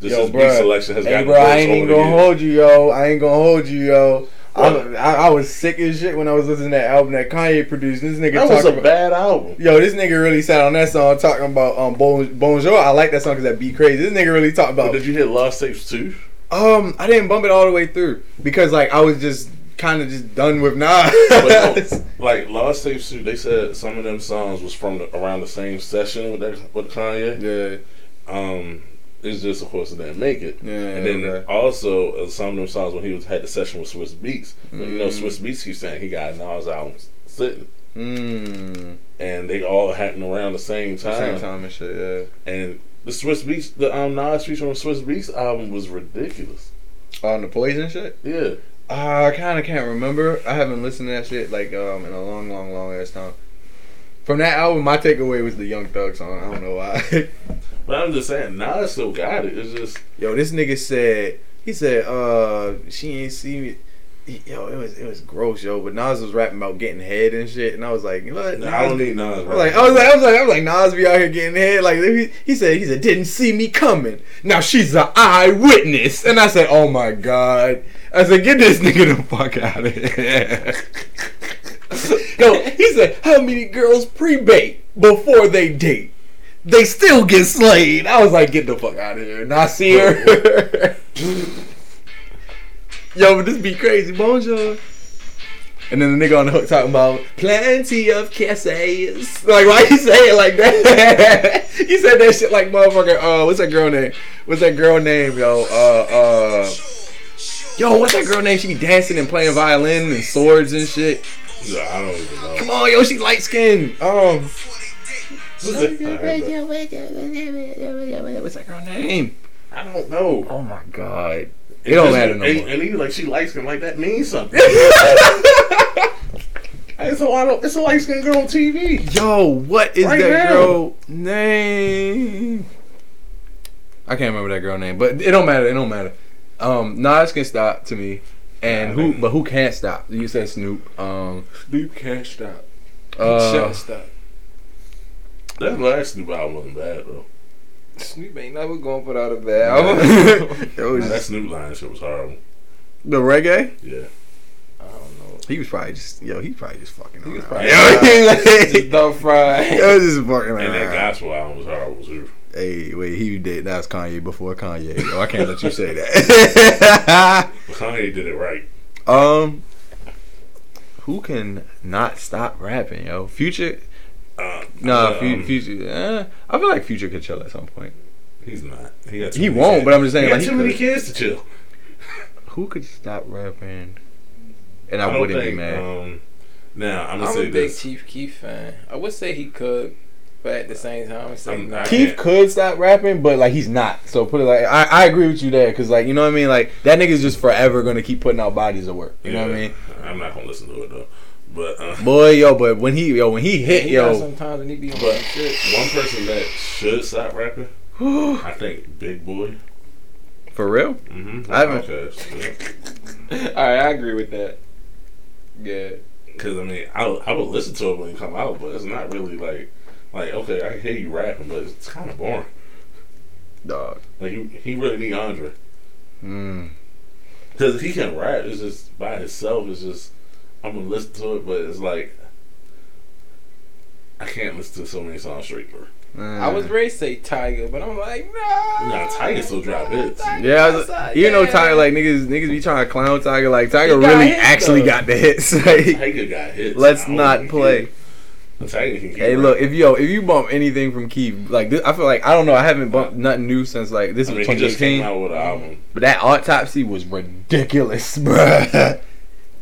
Just yo, his bro. beat selection has hey, gotten bro, worse I ain't over gonna hold you, yo. I ain't gonna hold you, yo. I, I, I was sick as shit when I was listening to that album that Kanye produced. This nigga that was a about, bad album. Yo, this nigga really sat on that song talking about um bon, Bonjour. I like that song because that beat crazy. This nigga really talked about. But did you hear Lost Tapes too? Um, I didn't bump it all the way through because like I was just kind of just done with Nas. But, no, like Lost Tapes too, they said some of them songs was from the, around the same session with that with Kanye. Yeah. Um. It's just, of course, it didn't make it. Yeah, and then okay. also, uh, some of them songs when he was had the session with Swiss Beats. Mm. But, you know, Swiss Beats keeps saying he got Nas albums sitting. Mm. And they all happened around the same time. The same time and shit, yeah. And the Swiss Beats, the um, Nas feature on Swiss Beats album was ridiculous. On the Poison shit? Yeah. Uh, I kind of can't remember. I haven't listened to that shit, like, um, in a long, long, long ass time. From that album, my takeaway was the Young Thug song. I don't know why. But I'm just saying, Nas still got it. It's just... Yo, this nigga said... He said, uh... She ain't see me... yo, it was it was gross, yo. But Nas was rapping about getting head and shit, and I was like, what? Nah, I don't need Nas. I was like, I was like, I was like, I was like, Nas be out here getting head. Like he, he said, he said, didn't see me coming. Now she's an eyewitness, and I said, oh my god. I said, get this nigga the fuck out of here. Yo, he said, how many girls pre-bait before they date? They still get slayed. I was like, get the fuck out of here. Nasir. Yo, but this be crazy. Bonjour. And then the nigga on the hook talking about plenty of kisses. Like, why you say it like that? You said that shit like motherfucker. Uh, what's that girl name? What's that girl name, yo? Uh, uh. Yo, what's that girl name? She be dancing and playing violin and swords and shit. Yeah, I don't even know. Come on, yo, she light skinned. Um. What's that girl name? I don't know. Oh my god. It, it don't matter no and, more. And even like she light skinned like that means something. It's a lot of, it's a light skinned girl on T V. Yo, what is right that now. Girl name? I can't remember that girl name, but it don't matter, it don't matter. Um, Nas can stop to me. And who but who can't stop? You said Snoop. Um Snoop can't stop. Uh can't stop. That last Snoop album wasn't bad though. Snoop ain't never gonna put out a bad album. Nah, that Snoop line shit was horrible. The reggae? Yeah. I don't know. He was probably just yo. He probably just fucking. He around. Was probably yo, just dumb fried. It was just fucking. And around. That gospel album was horrible too. Hey, wait, he did. That was Kanye before Kanye. Oh, I can't let you say that. Kanye did it right. Um, who can not stop rapping, yo? Future. Uh, no, nah, um, Future. Eh, I feel like Future could chill at some point. He's not. He, got he won't. Kids. But I'm just saying, he got like, too he many kids to chill. Who could stop rapping? And I, I wouldn't think, be mad. Um, now I'm gonna I'm say a big this. Chief Keef fan. I would say he could, but at the same time, I'm saying nah, Keef could stop rapping, but like he's not. So put it like I, I agree with you there, because like you know what I mean. Like that nigga's just forever gonna keep putting out bodies of work. You yeah, know what I mean? I'm not gonna listen to it though. But, uh, boy, yo, but when he, yo, when he hit, he yo, sometimes and he be on but shit. One person that should stop rapping, I think Big Boy. For real? Mm-hmm. I haven't. Yeah. All right, I agree with that. Yeah. Because I mean, I I would listen to it when it come out, but it's not really like, like okay, I hear you rapping, but it's kind of boring. Dog. Like he he really need Andre. Mm. Because he can rap. It's just by himself. It's just. I'm gonna listen to it, but it's like I can't listen to so many songs straight through. Mm. I was ready to say Tiger, but I'm like, no. Nah, Tiger still drop hits. Yeah, was, you yeah. know Tiger, like niggas, niggas be trying to clown Tiger. Like Tiger really hits, actually though. Got the hits. Like, Tiger got hits. Let's not play. Can, Tiger can hey, right. Look, if yo, if you bump anything from Keith, like this, I feel like I don't know, I haven't bumped nothing new since like this I was mean, twenty eighteen. He just came out with an album. But that Autopsy was ridiculous, bruh.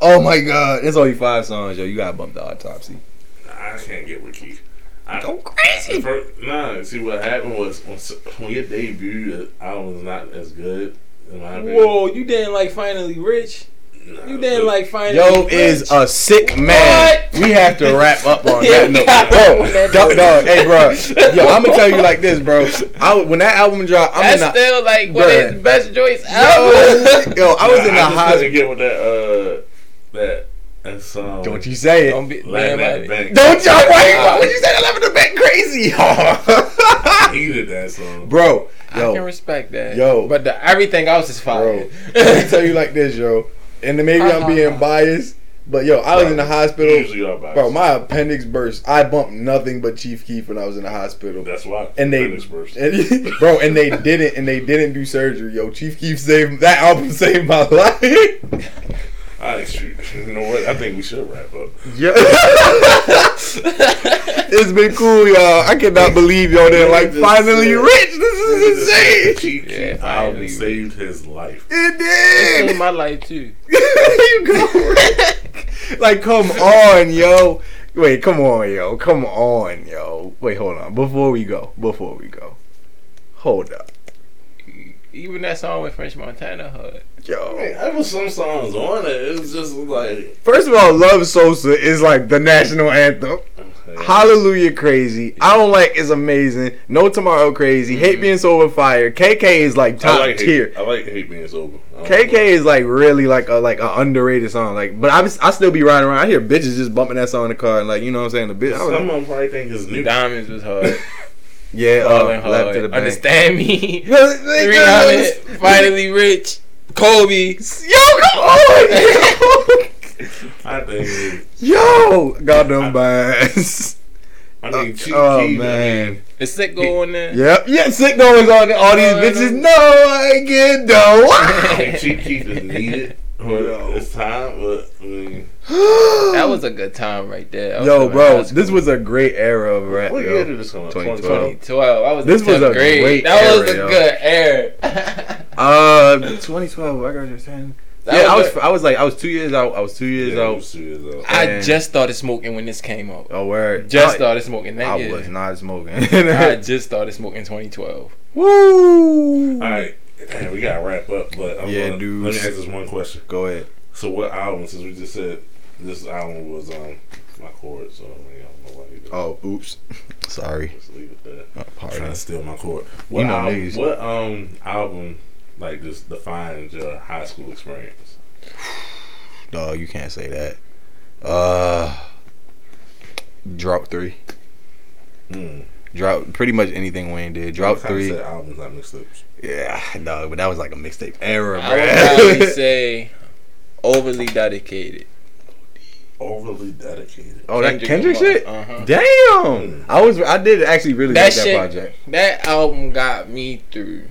Oh my god, it's only five songs, yo. You gotta bump the Autopsy. Nah, I can't get with Keith. I, Go crazy. First, nah, see what happened was when, when your debut album was not as good. In my Whoa, opinion. You didn't like Finally Rich. Nah, you didn't like Finally Yo Rich. Is a sick man. What? We have to wrap up on that note, bro. Dog, dog, hey, bro. Yo, I'm gonna tell you like this, bro. I, when that album dropped, I'm That's still like one of his best Joyce albums. Yo, yo, I was nah, in the hospital. Get with that. Uh, That and so don't you say it. Don't be like that bank. Don't y'all wait. Why would you say that? Laughing the bank crazy. I hated that song, bro. Yo, I can respect that. Yo, but the, everything else is fine. Let me tell you like this, yo. And maybe I'm being biased, but yo, I was in the hospital, bro. My appendix burst. I bumped nothing but Chief Keef when I was in the hospital. That's why. And they burst, and, bro. And they didn't. And they didn't do surgery. Yo, Chief Keef saved that album. Saved my life. I, you know what? I think we should wrap up. Yeah. It's been cool, y'all. I cannot believe y'all didn't like Finally said, Rich. This is insane. Yeah, I I saved his life. It did. It saved my life too. You go, Rick. Like, come on, yo. Wait, come on, yo. Come on, yo. Wait, hold on. Before we go, before we go, hold up. Even that song with French Montana Hood. Yo, man, there was some songs on it. It was just like. First of all, Love Sosa is like the national anthem. yeah. Hallelujah Crazy. I Don't Like is amazing. No Tomorrow Crazy. Mm-hmm. Hate Being Sober fire. K K is like top I like tier. Hate, I like Hate Being Sober. K K is like really like a like an underrated song. Like, but I I still be riding around. I hear bitches just bumping that song in the car. And like, you know what I'm saying? The bitch. Some of them probably think it's new. Diamonds was hard. Yeah, uh, Left to the Bank. Understand Me. three hundred Finally Rich. Kobe. Yo, come on. I think. Yo, got them bands. I mean, G- oh G- man, is Sick going there? Yep, yeah, Sick going on. All these bitches, no, I get no. I think Cheap Keef is needed for this time, but I mean, that was a good time right there. Yo, bro, was this cool. was a great era of rap. What year did this come out? twenty twelve I was this was a grade. great. That era, was a yo. good era. uh, twenty twelve I got your ten. That yeah, was I was like, I was like I was two years out. I was two years, yeah, out. Was two years out. I and just started smoking when this came out. Oh, word! Just I, started smoking that I year. I was not smoking. I just started smoking in twenty twelve Woo! All right, man, we gotta wrap up. But I'm yeah, gonna, dude. Let me ask this one question. Go ahead. So, what album? Since we just said this album was um my chord, so I, mean, I don't know why you did. Oh, oops. Sorry. Let's leave it there. I'm trying to steal my chord. What you know, album, niggas. What um album? Like, just defines your high school experience. Dog, you can't say that. Uh, Drop three. Mm. Drop pretty much anything Wayne did. Drop three. I said albums, not mixtapes. Yeah, dog, but that was like a mixtape era, bro. I would probably say Overly Dedicated. Overly Dedicated. Oh, that Kendrick, Kendrick shit? Uh-huh. Damn. Mm. I was I did actually really that like that shit, project. That album got me through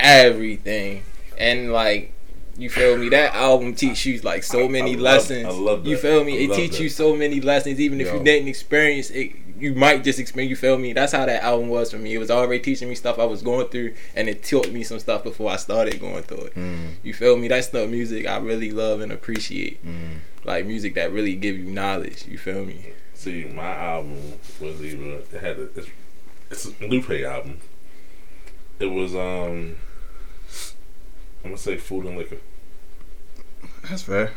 everything, and like, you feel me, that album teach you like so many I, I lessons love, I love that. You feel me, I it teach that. you so many lessons even Yo. if you didn't experience it, you might just experience, you feel me, that's how that album was for me. It was already teaching me stuff I was going through, and it taught me some stuff before I started going through it. Mm. You feel me, that's the music I really love and appreciate. Mm. Like music that really give you knowledge, you feel me. See, my album was either it had a, it's, it's a Lupe album. It was um I'm gonna say Food and Liquor. That's fair.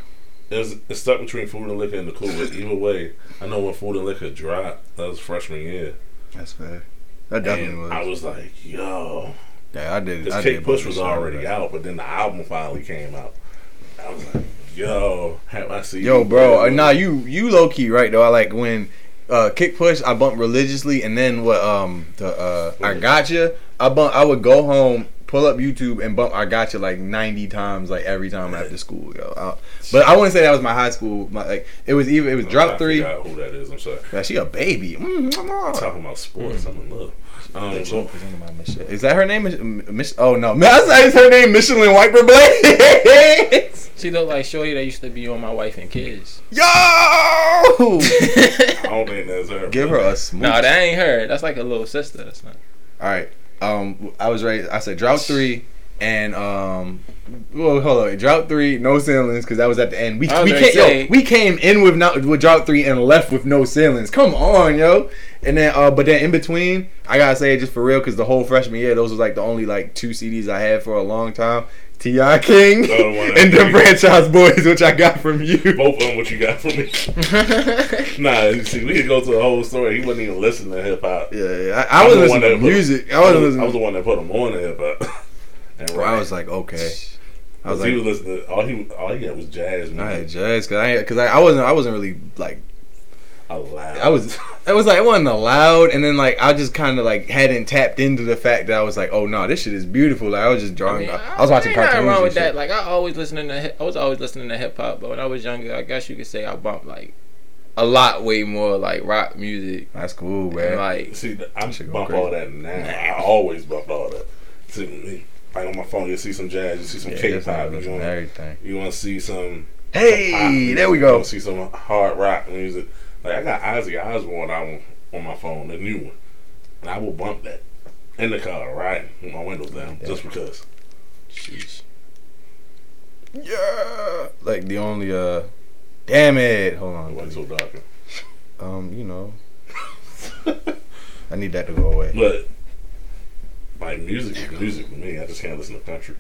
It was it stuck between Food and Liquor and the Cool Whip. Either way, I know when Food and Liquor dropped, that was freshman year. That's fair. That definitely and was. I was like, yo. Yeah, I did. Because Kick Push was already that. out, but then the album finally came out. I was like, yo, have I seen? Yo, you bro, uh, nah, you you low key right though. I like when uh, Kick Push, I bumped religiously, and then what? Um, the uh, I Gotcha. I bump. I would go home, pull up YouTube and bump I Gotcha like ninety times, like every time after school, yo. I, but I wouldn't say that was my high school. My, like it was even it was Drop I Three. Who that is? I'm sorry. Yeah, she a baby. Mm-hmm. I'm talking about sports. Mm-hmm. I'm in love. Um, so, is that her name? Mich- oh no, that's her name. Michelin Wiper Blades. She looked like shorty that used to be on My Wife and Kids. Yo, I don't think that's her. Give her a smooch. No, that ain't her. That's like a little sister. That's not. All right. Um, I was right. I said Drought three and um, well, hold on, Drought three, No Ceilings, because that was at the end. We we, can't, yo, we came in with not with Drought three and left with No Ceilings. Come on, yo. And then, uh, but then in between, I gotta say it just for real, because the whole freshman year, those was like the only like two C Ds I had for a long time. T I. King oh, the and the Franchise Boys, which I got from you. Both of them, what you got from me. Nah, see, we could go to the whole story. He wasn't even listening to hip hop. Yeah, yeah. I, I, I was listening to music. I, I, was, listening. I was the one that put him on to hip hop. And right. I was like, okay. I was like, he was listening. To, all he all he got was jazz. Music. I had jazz because I because I, I wasn't I wasn't really like. Allowed. I was, I was like, it wasn't allowed, and then like I just kind of like hadn't tapped into the fact that I was like, oh no, this shit is beautiful. Like I was just drawing. I, mean, I, I was watching cartoons. Nothing wrong with that. Shit. Like I always listening to, I was always listening to hip hop, but when I was younger, I guess you could say I bumped like a lot, way more like rock music. That's cool, man. And, like, see, I should bump all that now. I always bump all that. See, like on my phone, you see some jazz, you see some K-pop, yeah, you want everything. You want to see some? Hey, some pop music, there we go. You want to see some hard rock music. Like I got Ozzy Osbourne album on my phone, the new one, and I will bump that in the car, right, with my windows down, yeah. just because. Sheesh. Yeah. Like the only uh, damn it, hold on. Why you so dark? Um, you know, I need that to go away. But like music is music for me. I just can't listen to country.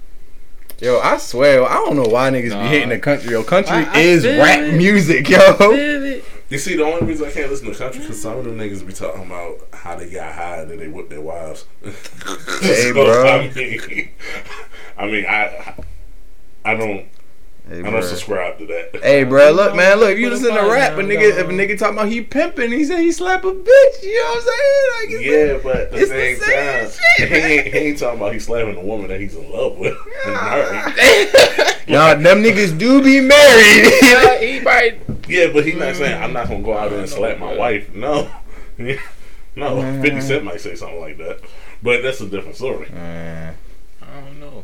Yo, I swear, I don't know why niggas nah. be hating the country. Yo, country I, I is rap it. music, yo. I feel it. You see, the only reason I can't listen to country because some of them niggas be talking about how they got high and then they whipped their wives. Hey, so, bro. I mean, I mean, I, I don't. Hey, I don't bro. subscribe to that. Hey, bro, look, man, look. If you listen to rap, a nigga, if a nigga talking about he pimping, he said he slap a bitch. You know what I'm saying? Like, yeah, like, but the it's same the same time, shit, he, ain't, he ain't talking about he slapping the woman that he's in love with. Yeah. Y'all, them niggas do be married. Yeah, he might. Yeah, but he not saying I'm not gonna go out there and slap my wife. No, no. Uh, Fifty Cent might say something like that, but that's a different story. Uh, I don't know.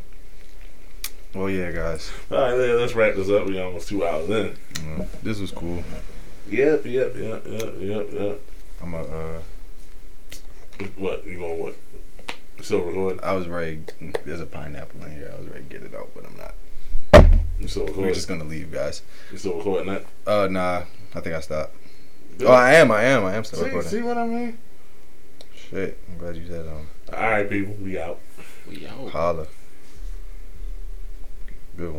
Oh yeah, guys. All right, yeah, let's wrap this up. We're almost two hours in. Mm, this was cool. Yep, yep, yep, yep, yep, yep. I'm a. Uh, what you going what? Still recording? I was ready. There's a pineapple in here. I was ready to get it out, but I'm not. You still recording? We're just gonna leave, guys. You still recording that? Uh, nah. I think I stopped. Dude. Oh, I am. I am. I am still see, recording. See what I mean? Shit. I'm glad you said that. Um, All right, people. We out. We out. Holla. Good one.